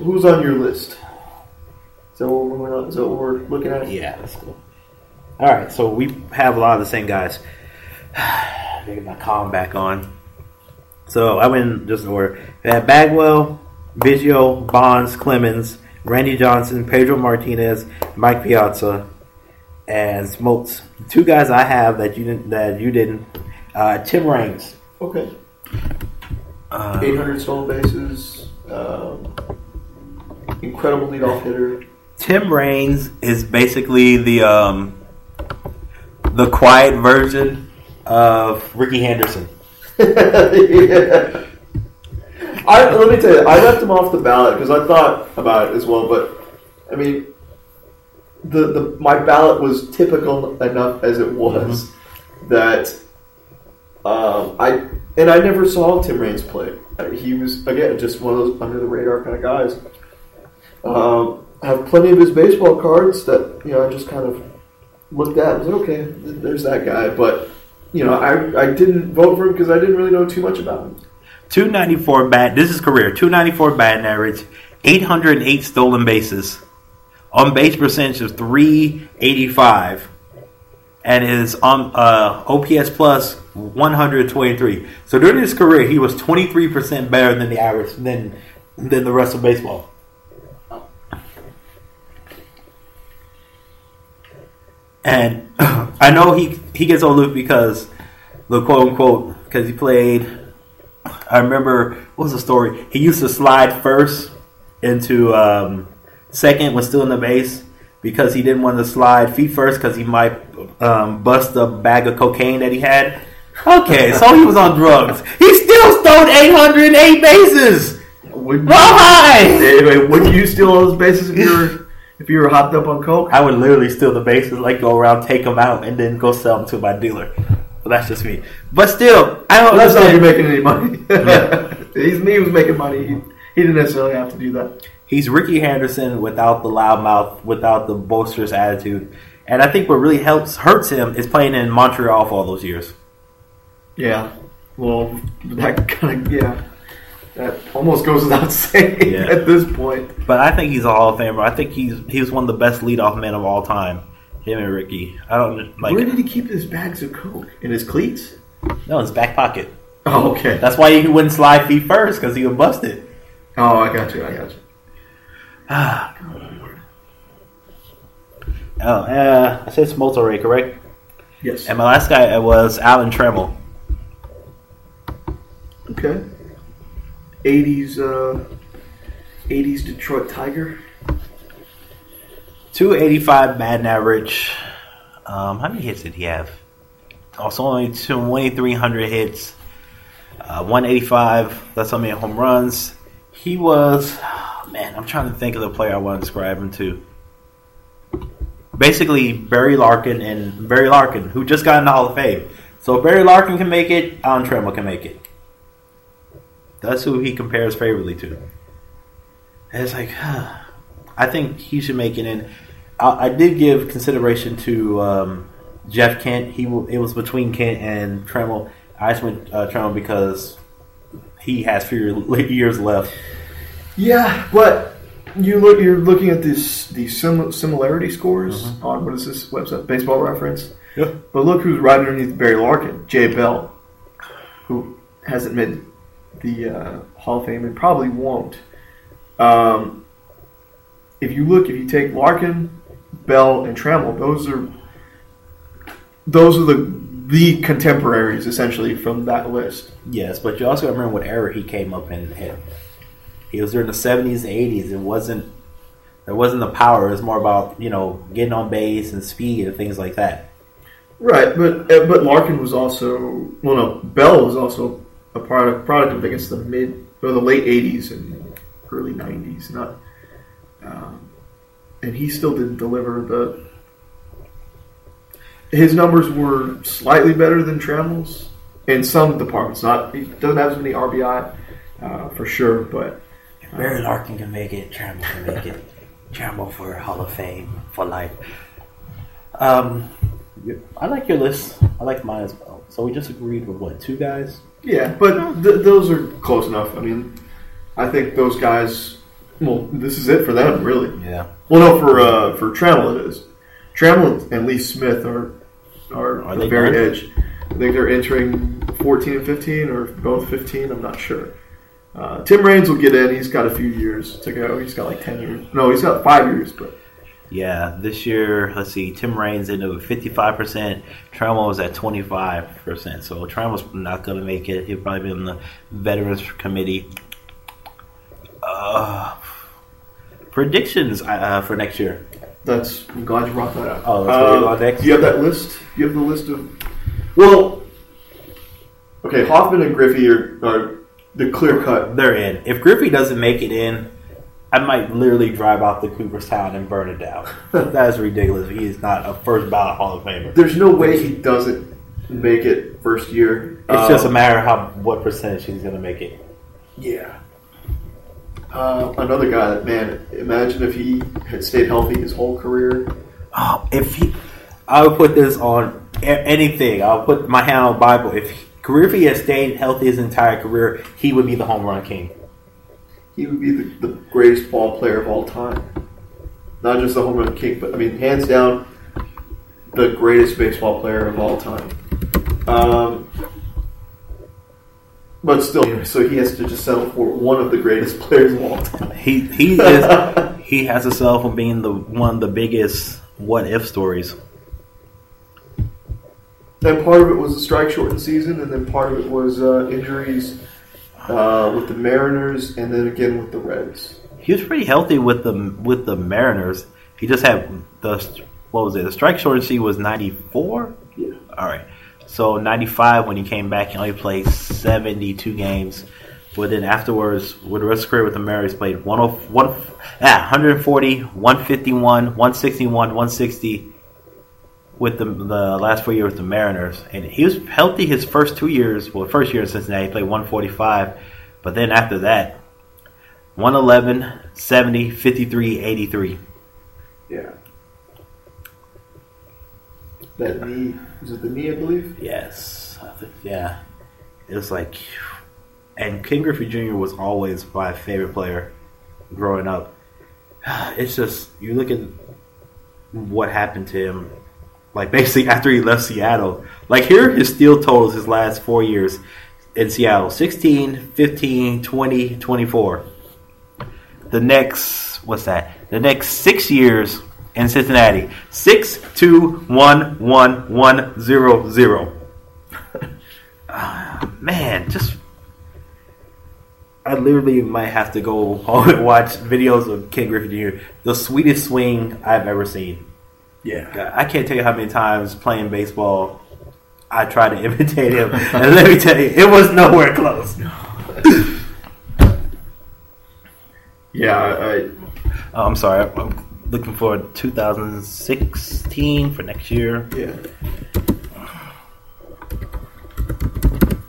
Who's on your list? Is that what we're, on? Is that what we're looking at? Yeah, that's cool. All right, so we have a lot of the same guys. I get my column back on. So I went in just in order. We had Bagwell, Biggio, Bonds, Clemens, Randy Johnson, Pedro Martinez, Mike Piazza, and Smoltz. Two guys I have that you didn't. That you didn't. Uh, Tim Raines. Okay. Um, eight hundred stolen bases, um, incredible leadoff hitter. Tim Raines is basically the um, the quiet version of Ricky Henderson. Yeah. I, let me tell you, I left him off the ballot because I thought about it as well. But I mean, the the my ballot was typical enough as it was mm-hmm. that um, I. And I never saw Tim Raines play. He was, again, just one of those under-the-radar kind of guys. Um, I have plenty of his baseball cards that, you know, I just kind of looked at and was like, okay, there's that guy. But, you know, I, I didn't vote for him because I didn't really know too much about him. two ninety-four bat, this is career, two ninety-four batting average, eight hundred eight stolen bases, on base percentage of three eighty-five. And his um, uh, O P S plus one hundred twenty-three. So during his career, he was twenty-three percent better than the average than than the rest of baseball. And I know he he gets all looped because the quote unquote because he played. I remember what was the story? He used to slide first into um, second when still in the base because he didn't want to slide feet first because he might um, bust a bag of cocaine that he had. Okay, so he was on drugs. He still stole eight hundred eight bases. Would you, anyway, wouldn't you steal all those bases if you were if you were hopped up on coke? I would literally steal the bases, like go around, take them out, and then go sell them to my dealer. Well, that's just me. But still, I don't. That's understand. Not you making any money. Yeah. He's, he was making money. He, he didn't necessarily have to do that. He's Ricky Henderson without the loud mouth, without the boisterous attitude, and I think what really helps hurts him is playing in Montreal for all those years. Yeah. Well, that kind of yeah. That almost goes without saying yeah. at this point. But I think he's a Hall of Famer. I think he's he was one of the best leadoff men of all time. Him and Ricky. I don't like. Where did he keep his bags of coke? In his cleats? No, in his back pocket. Oh, okay. That's why he wouldn't slide feet first because he would bust it. Oh, I got you. I got you. Ah, oh, uh, I said Smoltz already, correct? Yes. And my last guy was Alan Trammell. Okay. Eighties, uh, eighties Detroit Tiger. two eighty-five batting average. Um, how many hits did he have? Also only twenty-three hundred hits. Uh, one eighty-five. That's how many home runs. He was... Oh, man, I'm trying to think of the player I want to describe him to. Basically, Barry Larkin and Barry Larkin, who just got in the Hall of Fame. So if Barry Larkin can make it, Alan Trammell can make it. That's who he compares favorably to. And it's like... Huh. I think he should make it in. I, I did give consideration to um, Jeff Kent. He w- it was between Kent and Trammell. I just went uh, Trammell because he has few years left. Yeah, but you look. You're looking at this the sim- similarity scores mm-hmm. on what is this website? Baseball Reference. Yeah. But look who's right underneath Barry Larkin, Jay Bell, who hasn't made the uh, Hall of Fame and probably won't. Um. If you look, if you take Larkin, Bell, and Trammell, those are those are the the contemporaries essentially from that list. Yes, but you also gotta remember what era he came up in. He was during the seventies and eighties. It wasn't there wasn't the power. It was more about you know getting on base and speed and things like that. Right, but but Larkin was also well, no, Bell was also a part of product of I guess the mid or the late eighties and early nineties, not. Um, and he still didn't deliver the. His numbers were slightly better than Trammell's in some departments. Not he doesn't have as many R B I uh, for sure, but uh, Barry Larkin can make it. Trammell can make it. Trammell for Hall of Fame for life. Um, I like your list. I like mine as well. So we just agreed with what two guys? Yeah, but th- those are close enough. I mean, I think those guys. Well, this is it for them, really. Yeah. Well, no, for uh, for Trammell it is. Trammell and Lee Smith are are, are the very done? edge. I think they're entering fourteen and fifteen, or both fifteen. I'm not sure. Uh, Tim Raines will get in. He's got a few years to go. He's got like ten years. No, he's got five years. But yeah, this year, let's see. Tim Raines ended with fifty-five percent. Trammell was at twenty-five percent. So Trammell's not going to make it. He'll probably be on the Veterans Committee. Uh, predictions uh, for next year. That's I'm glad you brought that up. Oh, that's uh, on next. Do you have that list? Do you have the list of? Well, okay, Hoffman and Griffey are, are the clear cut. They're in. If Griffey doesn't make it in, I might literally drive out to Cooperstown and burn it down. That is ridiculous. He is not a first ballot Hall of Famer. There's no way he doesn't make it first year. It's um, just a matter of how what percentage he's going to make it. Yeah. Uh, another guy that, man, imagine if he had stayed healthy his whole career. Oh, if he, I would put this on anything. I'll put my hand on the Bible. If Griffey had stayed healthy his entire career, he would be the home run king. He would be the, the greatest ball player of all time. Not just the home run king, but, I mean, hands down, the greatest baseball player of all time. Um... But still, so he has to just settle for one of the greatest players of all time. He he is he has to settle for being the one of the biggest what if stories. And part of it was the strike-shortened season, and then part of it was uh, injuries uh, with the Mariners, and then again with the Reds. He was pretty healthy with the with the Mariners. He just had the what was it? The strike shortened was ninety-four. Yeah. All right. So ninety-five when he came back, he only played seventy-two games. But then afterwards, with the rest of his career with the Mariners, played one hundred forty, one fifty-one, one sixty-one, one sixty. With the, the last four years with the Mariners. And he was healthy his first two years. Well, first year in Cincinnati, he played one forty-five. But then after that, one eleven, seventy, fifty-three, eighty-three. Yeah. That knee. Was it the knee, I believe? Yes. I think, yeah. It was like... And Ken Griffey Junior was always my favorite player growing up. It's just... You look at what happened to him. Like, basically, after he left Seattle. Like, here are his steal totals his last four years in Seattle. sixteen, fifteen, twenty, twenty-four. The next, what's that? The next six years in Cincinnati. six, two, one, one, one, zero, zero. uh, man, just... I literally might have to go home and watch videos of Ken Griffey Junior The sweetest swing I've ever seen. Yeah, I can't tell you how many times playing baseball I tried to imitate him, and let me tell you, it was nowhere close. yeah, I, I, oh, I'm sorry. I'm looking for two thousand sixteen for next year. Yeah.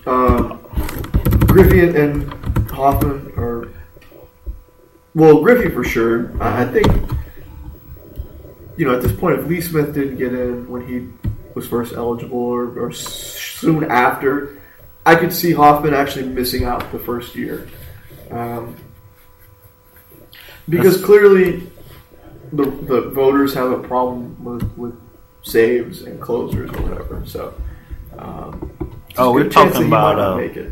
Um, Griffey and Hoffman are well, Griffey for sure. I think. You know, at this point, if Lee Smith didn't get in when he was first eligible or, or soon after, I could see Hoffman actually missing out the first year. Um, because That's, clearly the the voters have a problem with, with saves and closers or whatever. So, um, oh, we're talking about uh,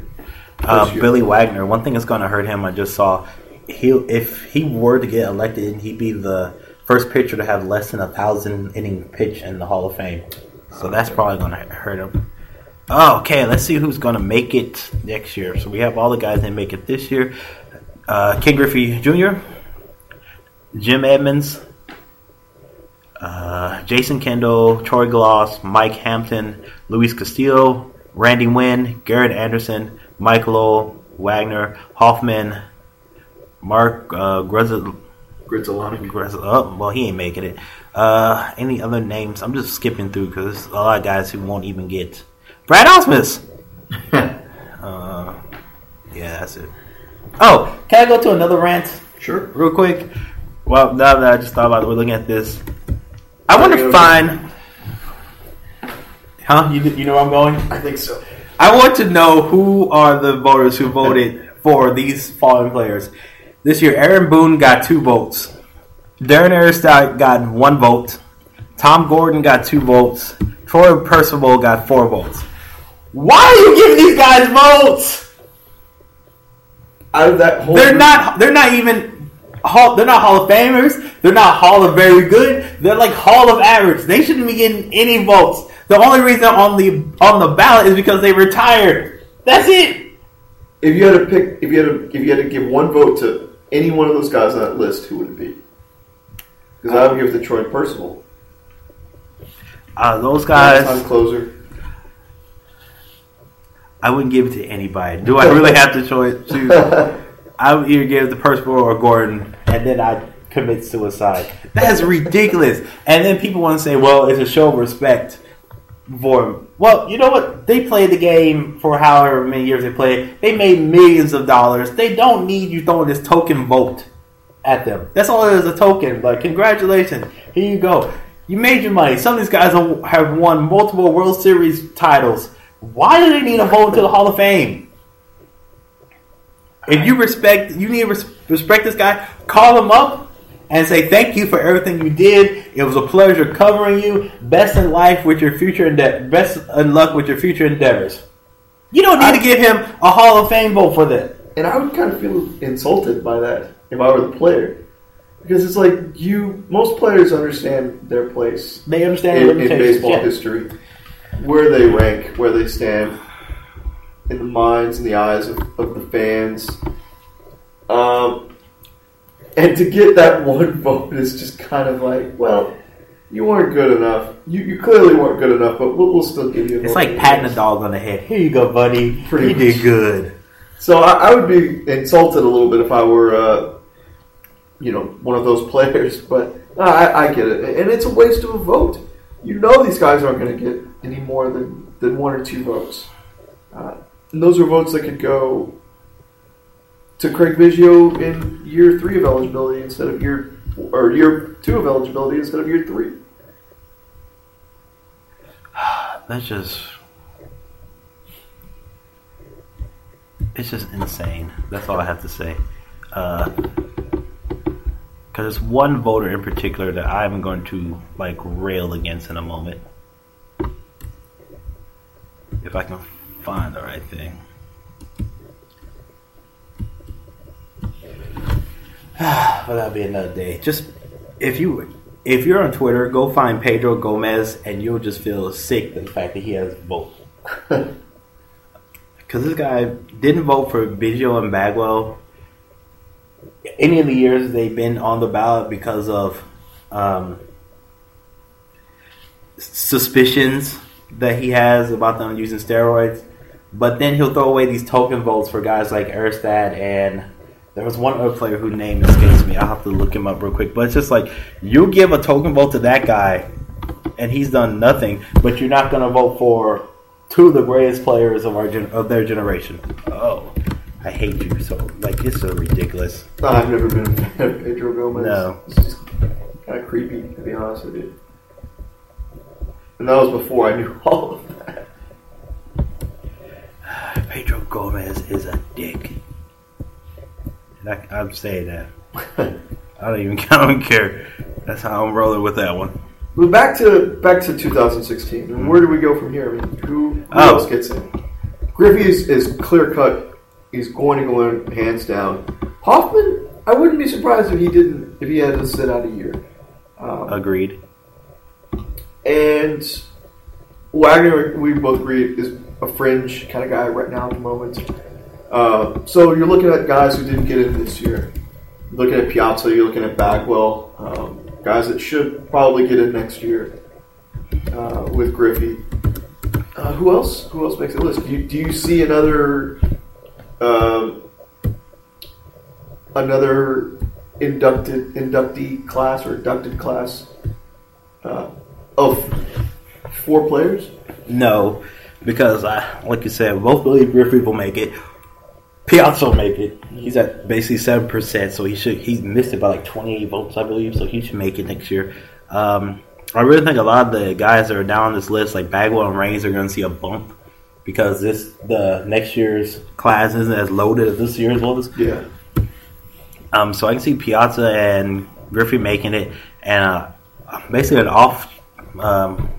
uh, Billy Wagner. One thing that's going to hurt him, I just saw, he if he were to get elected, he'd be the first pitcher to have less than a thousand inning pitch in the Hall of Fame. So that's probably going to hurt him. Oh, okay, let's see who's going to make it next year. So we have all the guys that make it this year. Uh, Ken Griffey Junior, Jim Edmonds, uh, Jason Kendall, Troy Gloss, Mike Hampton, Luis Castillo, Randy Wynn, Garrett Anderson, Mike Lowell, Wagner, Hoffman, Mark uh, Grezza. Grizzolani. Oh, well, he ain't making it. Uh, any other names? I'm just skipping through because there's a lot of guys who won't even get. Brad Osmus. uh, yeah, that's it. Oh, can I go to another rant? Sure. Real quick. Well, now that I just thought about it, we're looking at this. I want to find. Huh? You you know where I'm going? I think so. I want to know who are the voters who voted for these fallen players. This year, Aaron Boone got two votes. Darren Aristide got one vote. Tom Gordon got two votes. Troy Percival got four votes. Why are you giving these guys votes? Out of that whole they're group. not. They're not even. They're not Hall of Famers. They're not Hall of Very Good. They're like Hall of Average. They shouldn't be getting any votes. The only reason on the on the ballot is because they retired. That's it. If you had to pick, if you had to, if you had to give one vote to any one of those guys on that list, who would it be? Because um, I would give it to Troy Percival. Uh, those guys. Time closer. I wouldn't give it to anybody. Do I really have to choose? I would either give it to Percival or Gordon, and then I'd commit suicide. That's ridiculous. And then people want to say, well, it's a show of respect for him. Well, you know what? They played the game for however many years they played. They made millions of dollars. They don't need you throwing this token vote at them. That's all it is, a token. Like, congratulations. Here you go. You made your money. Some of these guys have won multiple World Series titles. Why do they need a vote to the Hall of Fame? If you respect, you need to res- respect this guy, call him up and say thank you for everything you did. It was a pleasure covering you. Best in life with your future endeavors. Best in luck with your future endeavors. You don't need I, to give him a Hall of Fame vote for that. And I would kind of feel insulted by that if I were the player, because it's like you. Most players understand their place. They understand in, their in baseball yeah. history. where they rank, where they stand in the minds and the eyes of, of the fans. Um, and to get that one vote is just kind of like, well, you weren't good enough. You, you clearly weren't good enough, but we'll, we'll still give you a vote. It's like patting a dog on the head. Here you go, buddy. Pretty you much. Did good. So I, I would be insulted a little bit if I were, uh, you know, one of those players. But uh, I, I get it. And it's a waste of a vote. You know these guys aren't going to get any more than, than one or two votes. Uh, and those are votes that could go to Craig Biggio in year three of eligibility instead of year or year two of eligibility instead of year three. That's just... It's just insane. That's all I have to say. Because uh, there's one voter in particular that I'm going to like rail against in a moment. If I can find the right thing. Well, that'll be another day. Just if you if you're on Twitter, go find Pedro Gomez, and you'll just feel sick at the fact that he has both. Because this guy didn't vote for Biggio and Bagwell any of the years they've been on the ballot because of um, suspicions that he has about them using steroids. But then he'll throw away these token votes for guys like Erstad, and there was one other player whose name escapes me. I'll have to look him up real quick. But it's just like, you give a token vote to that guy, and he's done nothing, but you're not going to vote for two of the greatest players of our gen- of their generation. Oh, I hate you. So, like, it's so ridiculous. No, I've never been a fan of Pedro Gomez. No. It's just kind of creepy, to be honest with you. And that was before I knew all of that. Pedro Gomez is a dick. And I, I'm saying that. I don't even I don't care. That's how I'm rolling with that one. Well, back to back to two thousand sixteen. And mm-hmm. Where do we go from here? I mean, who, who oh. else gets in? Griffey is, is clear cut. He's going to win hands down. Hoffman, I wouldn't be surprised if he didn't if he had to sit out a year. Um, Agreed. And Wagner, we both agree, is a fringe kind of guy right now at the moment. Uh, so you're looking at guys who didn't get in this year. You're looking at Piazza, you're looking at Bagwell. Um, Guys that should probably get in next year uh, with Griffey. Uh, who else? Who else makes the list? Do you, do you see another um, another inducted inductee class or inducted class uh, of four players? No, because I, like you said, both believe Griffey will make it. Piazza will make it. He's at basically seven percent, so he should. He missed it by like twenty-eight votes, I believe, so he should make it next year. Um, I really think a lot of the guys that are down on this list, like Bagwell and Reigns, are going to see a bump because this the next year's class isn't as loaded as this year's was. Yeah. Um, so I can see Piazza and Griffey making it, and uh, basically an off um,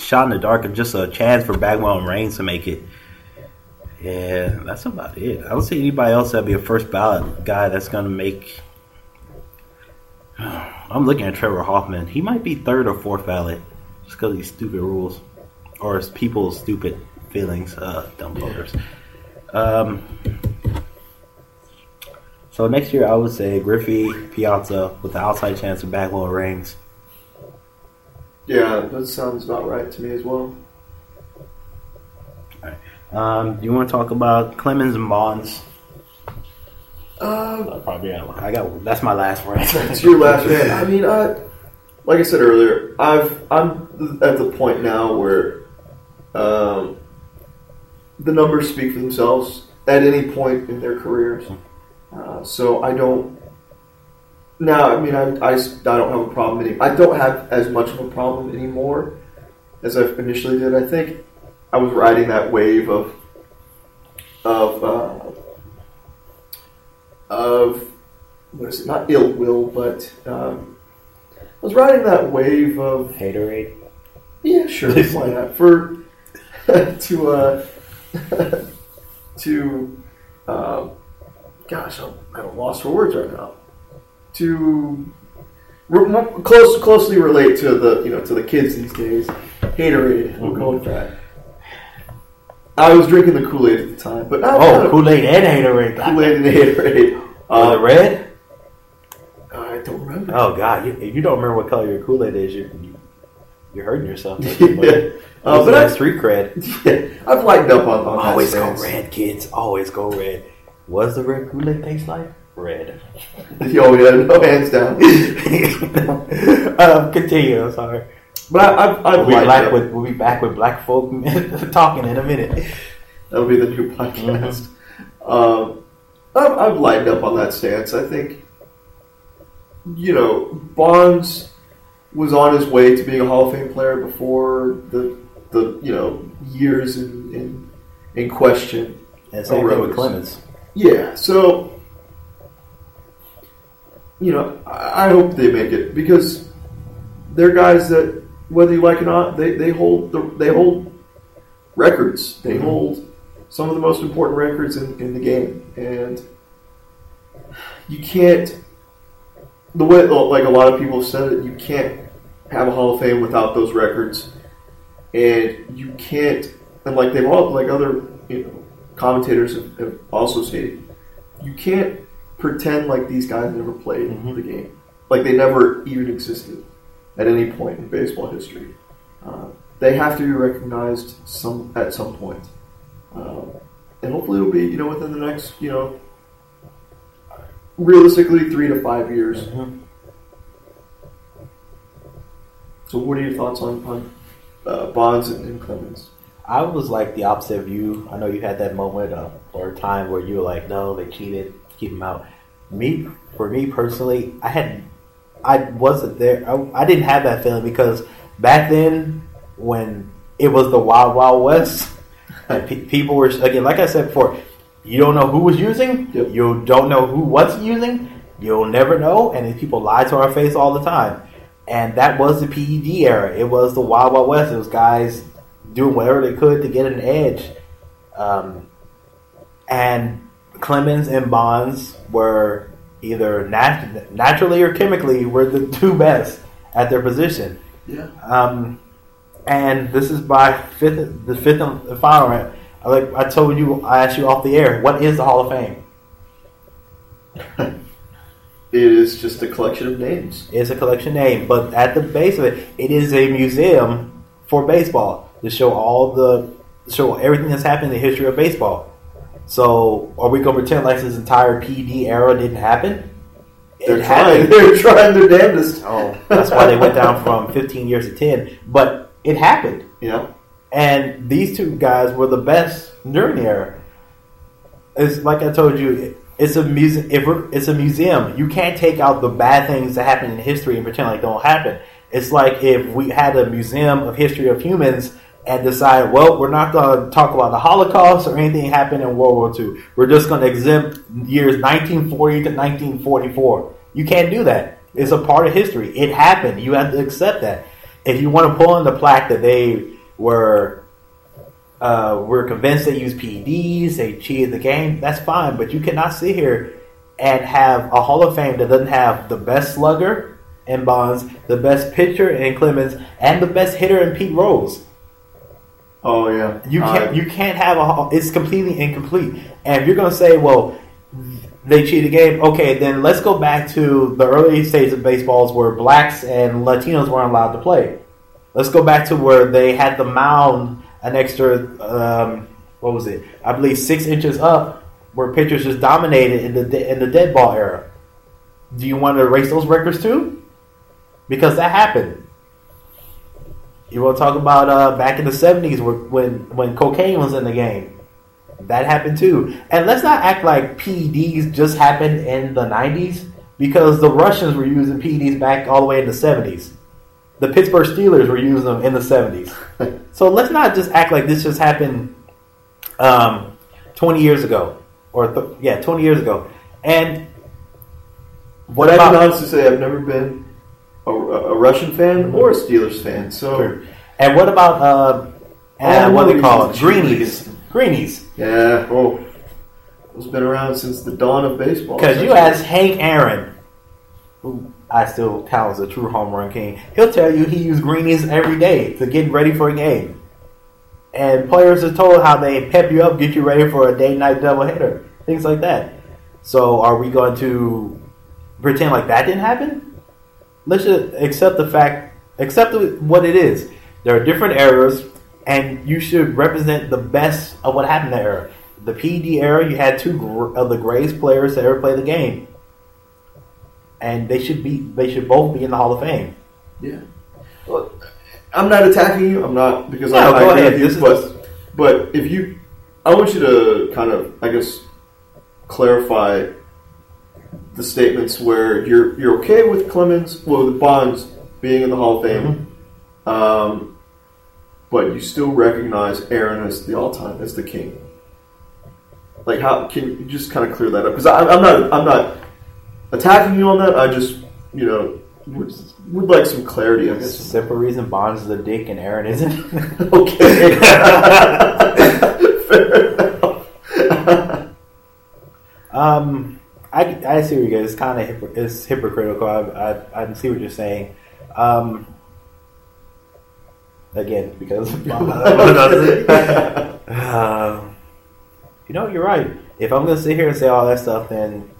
shot in the dark and just a chance for Bagwell and Reigns to make it. Yeah, that's about it. I don't see anybody else that'd be a first ballot guy that's going to make... I'm looking at Trevor Hoffman. He might be third or fourth ballot just because of these stupid rules or people's stupid feelings. Uh, dumb voters. Um, so next year, I would say Griffey, Piazza, with the outside chance of Bagwell Reigns. Yeah, that sounds about right to me as well. Um, do you want to talk about Clemens and Bonds? Um, probably I got that's my last rant. That's your last rant. I mean, I, like I said earlier, I've I'm at the point now where um, the numbers speak for themselves at any point in their careers. Uh, so I don't now. I mean, I, I I don't have a problem anymore. I don't have as much of a problem anymore as I initially did. I think. I was riding that wave of of uh, of what is it? Not ill will, but um, I was riding that wave of haterade. Yeah, sure. Why not? For to uh, to uh, gosh, I'm, I'm lost for words right now. To re- close closely relate to the you know to the kids these days. Haterade. We'll go with that. I was drinking the Kool-Aid at the time, but I oh, Kool-Aid and Haterade. Kool-Aid and Haterade. Uh, the red? I don't remember. Oh God, if you, you don't remember what color your Kool-Aid is, you're you're hurting yourself. Yeah. Uh, but that's street cred. Yeah, I've lightened up on. on Always go red, kids. Always go red. Was the red Kool-Aid taste like? Red. Yo, yeah, no hands down. um, continue. I'm sorry. But I, I, I we'll, be like with, we'll be back with black folk talking in a minute. That'll be the new podcast. Mm-hmm. Um, I've, I've lightened up on that stance. I think, you know, Bonds was on his way to being a Hall of Fame player before the the you know years in in, in question. And same thing with Clemens. Yeah. So, you know, I, I hope they make it because they're guys that, whether you like it or not, they, they hold the, they hold records. They mm-hmm. hold some of the most important records in, in the game, and you can't. The way, like a lot of people have said it, you can't have a Hall of Fame without those records, and you can't. And like they've all, like other you know, commentators have, have also stated, you can't pretend like these guys never played mm-hmm. the game, like they never even existed at any point in baseball history. Uh, they have to be recognized some at some point. Um, and hopefully it'll be, you know, within the next, you know, realistically three to five years. Mm-hmm. So what are your thoughts on, on uh, Bonds and, and Clemens? I was like the opposite of you. I know you had that moment uh, or time where you were like, no, they cheated, keep them out. Me, for me personally, I had... I wasn't there. I, I didn't have that feeling because back then, when it was the wild, wild west, like pe- people were again, like I said before, you don't know who was using, yep. you don't know who wasn't using, you'll never know, and people lie to our face all the time. And that was the P E D era. It was the wild, wild west. It was guys doing whatever they could to get an edge. Um, and Clemens and Bonds were either nat- naturally or chemically were the two best at their position. Yeah. Um, and this is by fifth, the fifth and final round. Like I told you, I asked you off the air, what is the Hall of Fame? It is just a collection of names. It's a collection of names, but at the base of it, it is a museum for baseball to show all the, show everything that's happened in the history of baseball. So, are we going to pretend like this entire P D era didn't happen? It They're happened. trying. They're trying their damnedest. Oh, that's why they went down from fifteen years to ten. But it happened. Yeah. And these two guys were the best during the era. It's like I told you, it's a museum. It's a museum. You can't take out the bad things that happen in history and pretend like they don't happen. It's like if we had a museum of history of humans and decide, well, we're not going to talk about the Holocaust or anything happened in World War Two. We're just going to exempt years nineteen forty to nineteen forty-four. You can't do that. It's a part of history. It happened. You have to accept that. If you want to pull in the plaque that they were uh, were convinced they used P E Ds, they cheated the game, that's fine. But you cannot sit here and have a Hall of Fame that doesn't have the best slugger in Bonds, the best pitcher in Clemens, and the best hitter in Pete Rose. Oh yeah, you can't. Uh, you can't have a. It's completely incomplete. And if you're going to say, "Well, they cheated the game," okay, then let's go back to the early stages of baseballs where blacks and Latinos weren't allowed to play. Let's go back to where they had the mound an extra. Um, what was it? I believe six inches up, where pitchers just dominated in the in the dead ball era. Do you want to erase those records too? Because that happened. You want to talk about uh, back in the seventies when when cocaine was in the game? That happened too. And let's not act like P E Ds just happened in the nineties because the Russians were using P E Ds back all the way in the seventies. The Pittsburgh Steelers were using them in the seventies. So let's not just act like this just happened um, twenty years ago. or th- Yeah, twenty years ago. And what about... I can honestly say I've never been... A, a Russian fan or a Steelers fan. So, sure. And what about uh, and what they call it? Greenies? Greenies. Yeah. Oh, it's been around since the dawn of baseball. Because you ask Hank Aaron, who I still count as a true home run king, he'll tell you he used greenies every day to get ready for a game. And players are told how they pep you up, get you ready for a day-night doubleheader, things like that. So are we going to pretend like that didn't happen? Let's just accept the fact, accept what it is. There are different eras, and you should represent the best of what happened in that era. The P E D era, you had two of the greatest players to ever play the game, and they should be, they should both be in the Hall of Fame. Yeah. Well, I'm not attacking you. I'm not because no, I, I agree ahead. with you. But, the... but if you, I want you to kind of, I guess, clarify the statements where you're you're okay with Clemens, well, with Bonds being in the Hall of Fame, mm-hmm. um, but you still recognize Aaron as the all-time, as the king. Like, how can you just kind of clear that up? Because I'm not, I'm not attacking you on that. I just, you know. Would, would like some clarity, I guess. Simple reason Bonds is a dick and Aaron isn't. Okay. Fair enough. um, I, I see what you get. It's kind of hip, it's hypocritical. I, I I see what you're saying. Um, again, because Bonds does it. Uh, you know, you're right. If I'm going to sit here and say all that stuff, then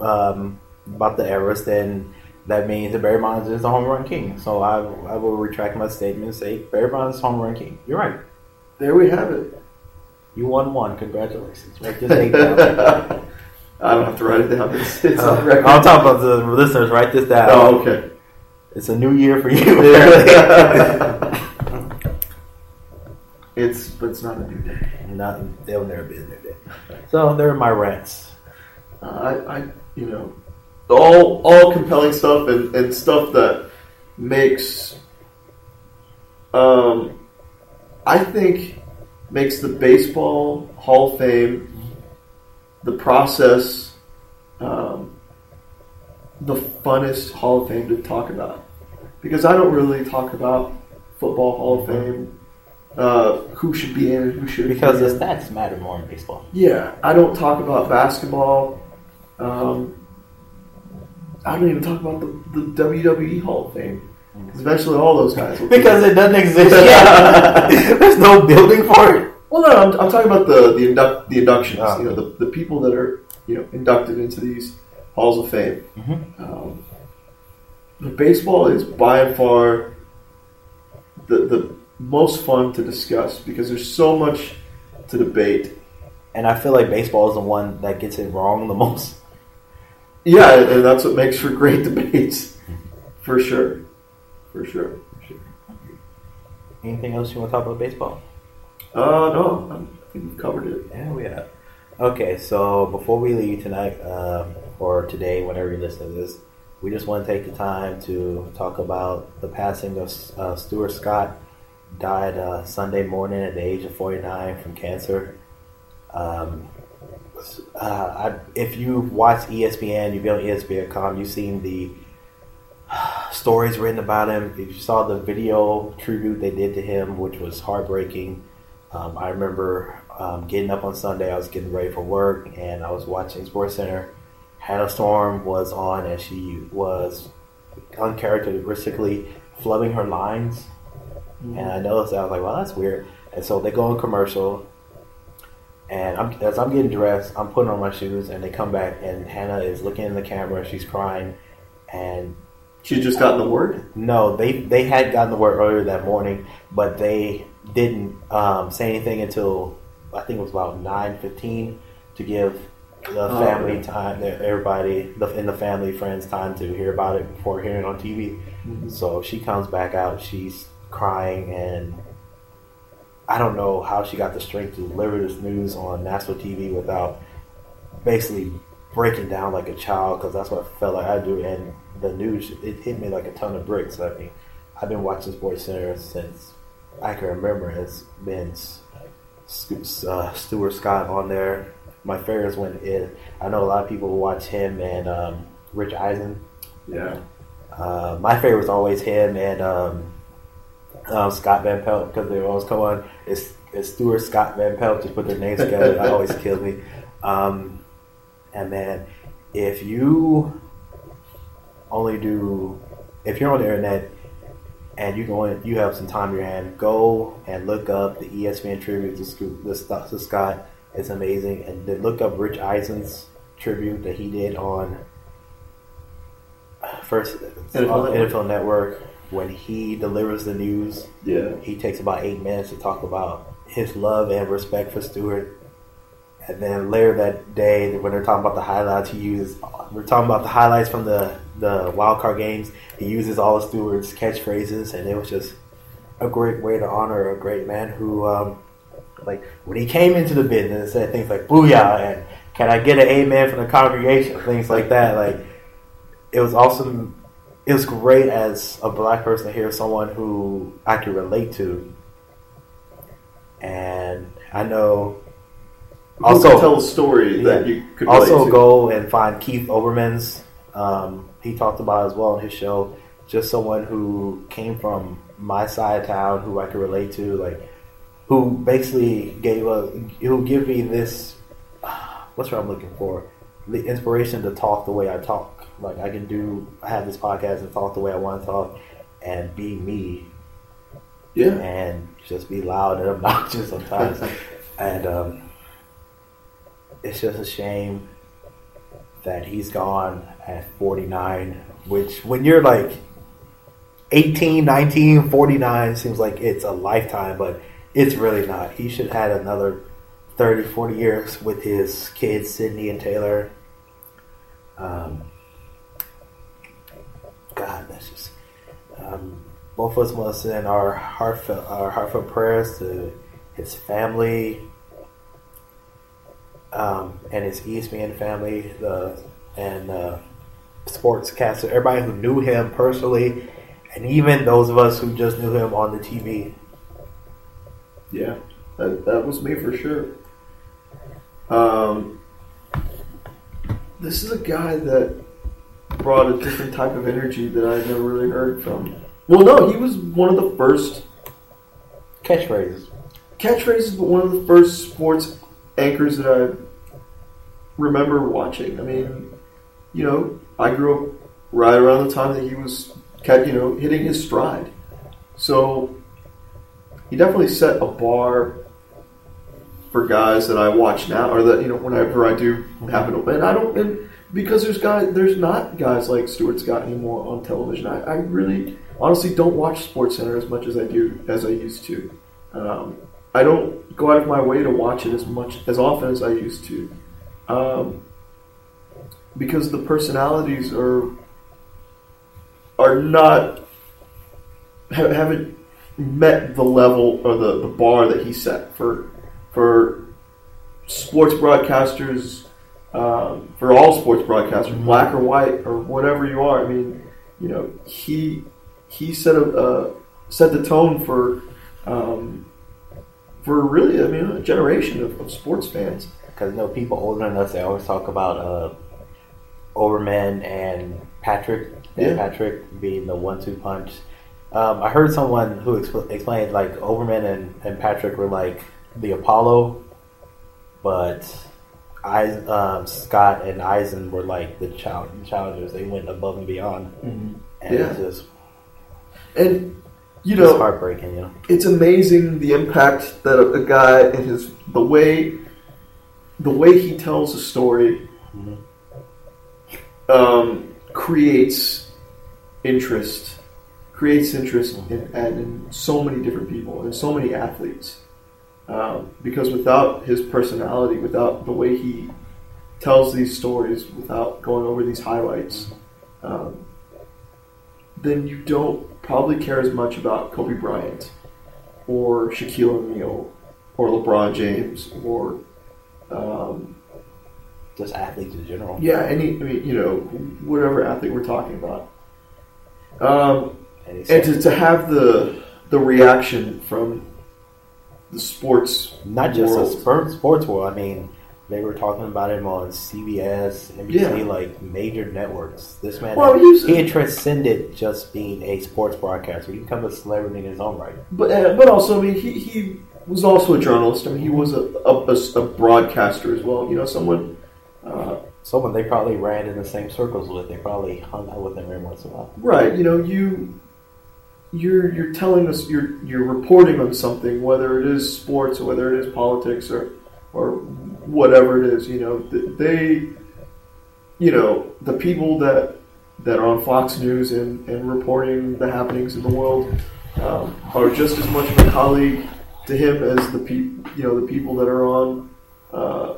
um, about the Everest, then. That means that Barry Bonds is the home run king. So I, I will retract my statement and say Barry Bonds is home run king. You're right. There we have it. You won one. Congratulations. Write this eight down. I don't have to write it down. It's, it's uh, on record. I'll talk about the listeners. Write this down. Oh, okay. It's a new year for you. it's but it's not a new day. Not, there'll never be a new day. So there are my rants. Uh, I, I, you know. All all compelling stuff and, and stuff that makes, um, I think, makes the Baseball Hall of Fame, the process, um, the funnest Hall of Fame to talk about. Because I don't really talk about football Hall of Fame, uh, who should be in, who should be in. Because the stats matter more in baseball. Yeah, I don't talk about basketball, um... I don't even talk about the, the W W E Hall of Fame. Especially all those guys. Because it doesn't exist yet. There's no building for it. Well, no, I'm, I'm talking about the the, induct, the inductions. Oh. You know, the, the people that are, you know, inducted into these Halls of Fame. Mm-hmm. Um, baseball is by far the the most fun to discuss because there's so much to debate. And I feel like baseball is the one that gets it wrong the most. Yeah, and that's what makes for great debates, for sure, for sure, for sure. Anything else you want to talk about baseball? Uh, no, I think we've covered it. Yeah, we have. Okay, so before we leave tonight, um, or today, whenever you listen to this, we just want to take the time to talk about the passing of uh, Stuart Scott. Died uh, Sunday morning at the age of forty-nine from cancer. Um... Uh, I, if you watch E S P N, you go on E S P N dot com, you've seen the uh, stories written about him. If you saw the video tribute they did to him, which was heartbreaking. Um, I remember um, getting up on Sunday, I was getting ready for work, and I was watching SportsCenter. Hannah Storm was on, and she was uncharacteristically flubbing her lines. Mm-hmm. And I noticed that. I was like, well, that's weird. And so they go on commercial. And I'm, as I'm getting dressed, I'm putting on my shoes, and they come back, and Hannah is looking in the camera. She's crying, and she just gotten the word. No, they they had gotten the word earlier that morning, but they didn't um, say anything until I think it was about nine fifteen to give the family oh, time, everybody in the family, friends time to hear about it before hearing it on T V. Mm-hmm. So she comes back out, she's crying, and I don't know how she got the strength to deliver this news on national T V without basically breaking down like a child, because that's what I felt like I do. And the news, it hit me like a ton of bricks. I mean, I've been watching SportsCenter since I can remember. It's been uh, Stuart Scott on there. My favorite is when it, I know a lot of people watch him and um, Rich Eisen. Yeah. Uh, my favorite was always him and. Um, Um, Scott Van Pelt, because they always come on. It's, it's Stuart Scott Van Pelt. Just put their names together. That always kills me. Um, and then, if you only do, if you're on the internet and you go in, you have some time in your hand, go and look up the E S P N tribute to Scott. It's amazing. And then look up Rich Eisen's tribute that he did on First N F L Network. When he delivers the news, yeah, he takes about eight minutes to talk about his love and respect for Stewart. And then later that day, when they're talking about the highlights, he uses, we're talking about the highlights from the, the wild card games, he uses all of Stewart's catchphrases, and it was just a great way to honor a great man who, um, like, when he came into the business, said things like, "Booyah," and "Can I get an amen from the congregation?" Things like that. Like, it was awesome. It was great as a black person to hear someone who I could relate to. And I know... You also tell a story yeah, that you could also to. Go and find Keith Olbermann's. Um, he talked about it as well on his show. Just someone who came from my side of town who I could relate to, like who basically gave us, who gave me this. What's what I'm looking for? The inspiration to talk the way I talk. Like I can do, I have this podcast and talk the way I want to talk and be me. Yeah, and just be loud and obnoxious sometimes. and. um It's just a shame that he's gone at forty-nine, which when you're like eighteen, nineteen, forty-nine seems like it's a lifetime, but it's really not. He should have had another thirty, forty years with his kids, Sydney and Taylor. Um, God, that's just... Um, both of us must send our heartfelt, our heartfelt prayers to his family, Um, and his E S P N family, the and uh, sportscaster, everybody who knew him personally, and even those of us who just knew him on the T V. Yeah, that, that was me for sure. Um, this is a guy that brought a different type of energy that I've never really heard from. Well, no, he was one of the first catchphrases. Catchphrases, but one of the first sports anchors that I remember watching. I mean, you know, I grew up right around the time that he was, kept, you know, hitting his stride. So he definitely set a bar for guys that I watch now, or that, you know, whenever I do happen to. And I don't, and because there's guys, there's not guys like Stuart Scott anymore on television. I, I really, honestly, don't watch SportsCenter as much as I do as I used to. Um, I don't go out of my way to watch it as much as often as I used to, um, because the personalities are are not ha- haven't met the level or the, the bar that he set for for sports broadcasters, um, for all sports broadcasters, black or white or whatever you are. I mean, you know, he he set a uh, set the tone for. Um, For really, I mean, a generation of, of sports fans. Because, you know, people older than us, they always talk about uh, Olbermann and Patrick, yeah. and Patrick being the one-two punch. Um, I heard someone who exp- explained, like, Olbermann and, and Patrick were, like, the Apollo, but I, um, Scott and Eisen were, like, the child- challengers. They went above and beyond. Mm-hmm. And yeah. It's just... And... You know, it's heartbreaking, yeah. It's amazing the impact that a, a guy and his the way the way he tells a story mm-hmm. um, creates interest, creates interest mm-hmm. in, and in so many different people and so many athletes. Um, because without his personality, without the way he tells these stories, without going over these highlights, mm-hmm. um, then you don't. Probably care as much about Kobe Bryant or Shaquille O'Neal or LeBron James or um, just athletes in general. Yeah, any I mean, you know, whatever athlete we're talking about. Um, and to, to have the the reaction from the sports, not just the sports world. I mean, they were talking about him on C B S, N B C, yeah. like major networks. This man, well, had, he had transcended just being a sports broadcaster. He became a celebrity in his own right. But uh, but also, I mean, he, he was also a journalist. I mean, he was a a, a, a broadcaster as well. You know, someone uh, someone they probably ran in the same circles with. They probably hung out with him every once in a while. Right. You know, you you're you're telling us you're you're reporting on something, whether it is sports or whether it is politics or or whatever it is. You know, they, you know, the people that that are on Fox News and, and reporting the happenings in the world um, are just as much of a colleague to him as the people, you know, the people that are on, uh,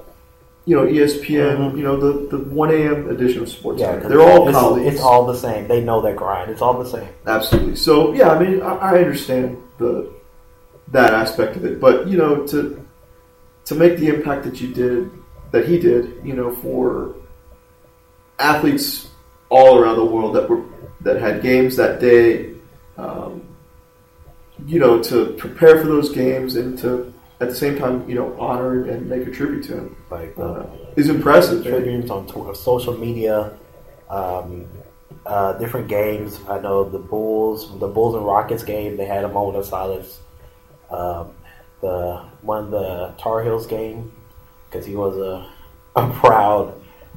you know, E S P N, you know, the, the one a.m. edition of Sports. Yeah, they're all it's, colleagues. It's all the same. They know their grind. It's all the same. Absolutely. So, yeah, I mean, I, I understand the that aspect of it. But, you know, to to make the impact that you did, that he did, you know, for athletes all around the world that were that had games that day, um, you know, to prepare for those games and to at the same time, you know, honor and make a tribute to him, like uh, is impressive. Tributes on Twitter, social media, um, uh, different games. I know the Bulls, the Bulls and Rockets game, they had a moment of silence. Um, the one of the Tar Heels game, because he was a, a proud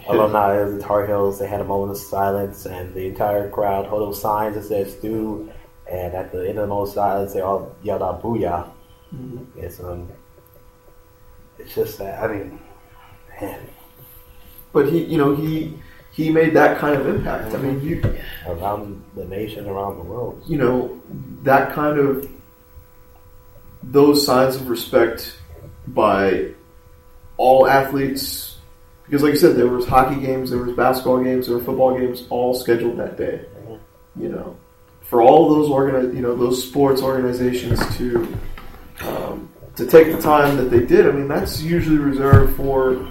alumni of the Tar Heels. They had a moment of silence, and the entire crowd held up signs that said "Stu," and at the end of the moment of silence, they all yelled out "Booyah!" Mm-hmm. It's um, it's just that I mean, man. But he, you know, he he made that kind of impact. Mm-hmm. I mean, you around the nation, around the world. You know, that kind of those signs of respect by all athletes. Because, like you said, there was hockey games, there was basketball games, there were football games, all scheduled that day. You know, for all of those organi- you know, those sports organizations to um, to take the time that they did. I mean, that's usually reserved for,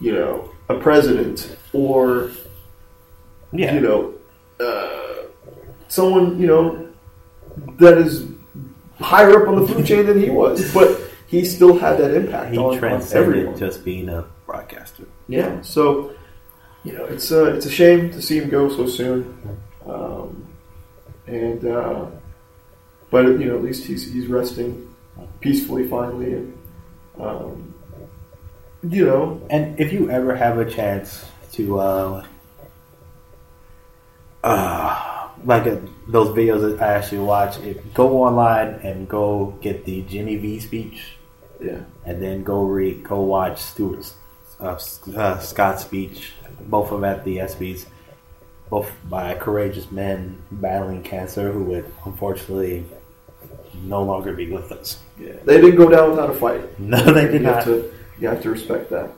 you know, a president or, yeah. you know, uh, someone you know that is higher up on the food chain than he was, but he still had that impact. He on, transcended on everyone. Just being a broadcaster. Yeah, so you know it's a it's a shame to see him go so soon, um, and uh, but you know at least he's he's resting peacefully finally, and um, you know. And if you ever have a chance to, uh, uh like a, those videos that I actually watch, if, go online and go get the Jimmy V speech, yeah, and then go read, go watch Stuart's. Uh, uh, Scott's speech, both of them at the ESPYs, both by courageous men battling cancer who would unfortunately no longer be with us. Yeah, they didn't go down without a fight. No, they did you not. Have to, you have to respect that.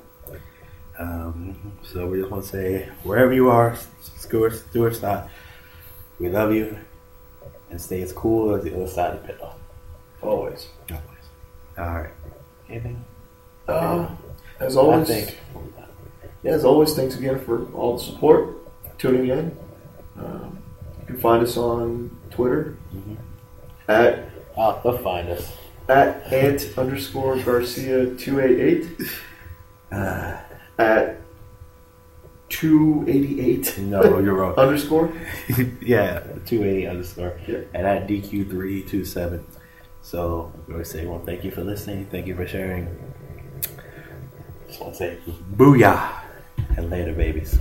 Um, so we just want to say, wherever you are, Stuart, Stuart Scott, we love you, and stay as cool as the other side of the pillow. Always. Always. All right. Anything? Uh, uh, As always, yeah, as always, thanks again for all the support, tuning in. Um, you can find us on Twitter mm-hmm. at uh, they'll find us at Ant underscore Garcia two eight eight at two eighty eight. No, you're wrong. underscore. yeah, two eighty underscore. Yeah. And at D Q three two seven. So we always say, well, thank you for listening. Thank you for sharing. Just want to say booyah and later, babies.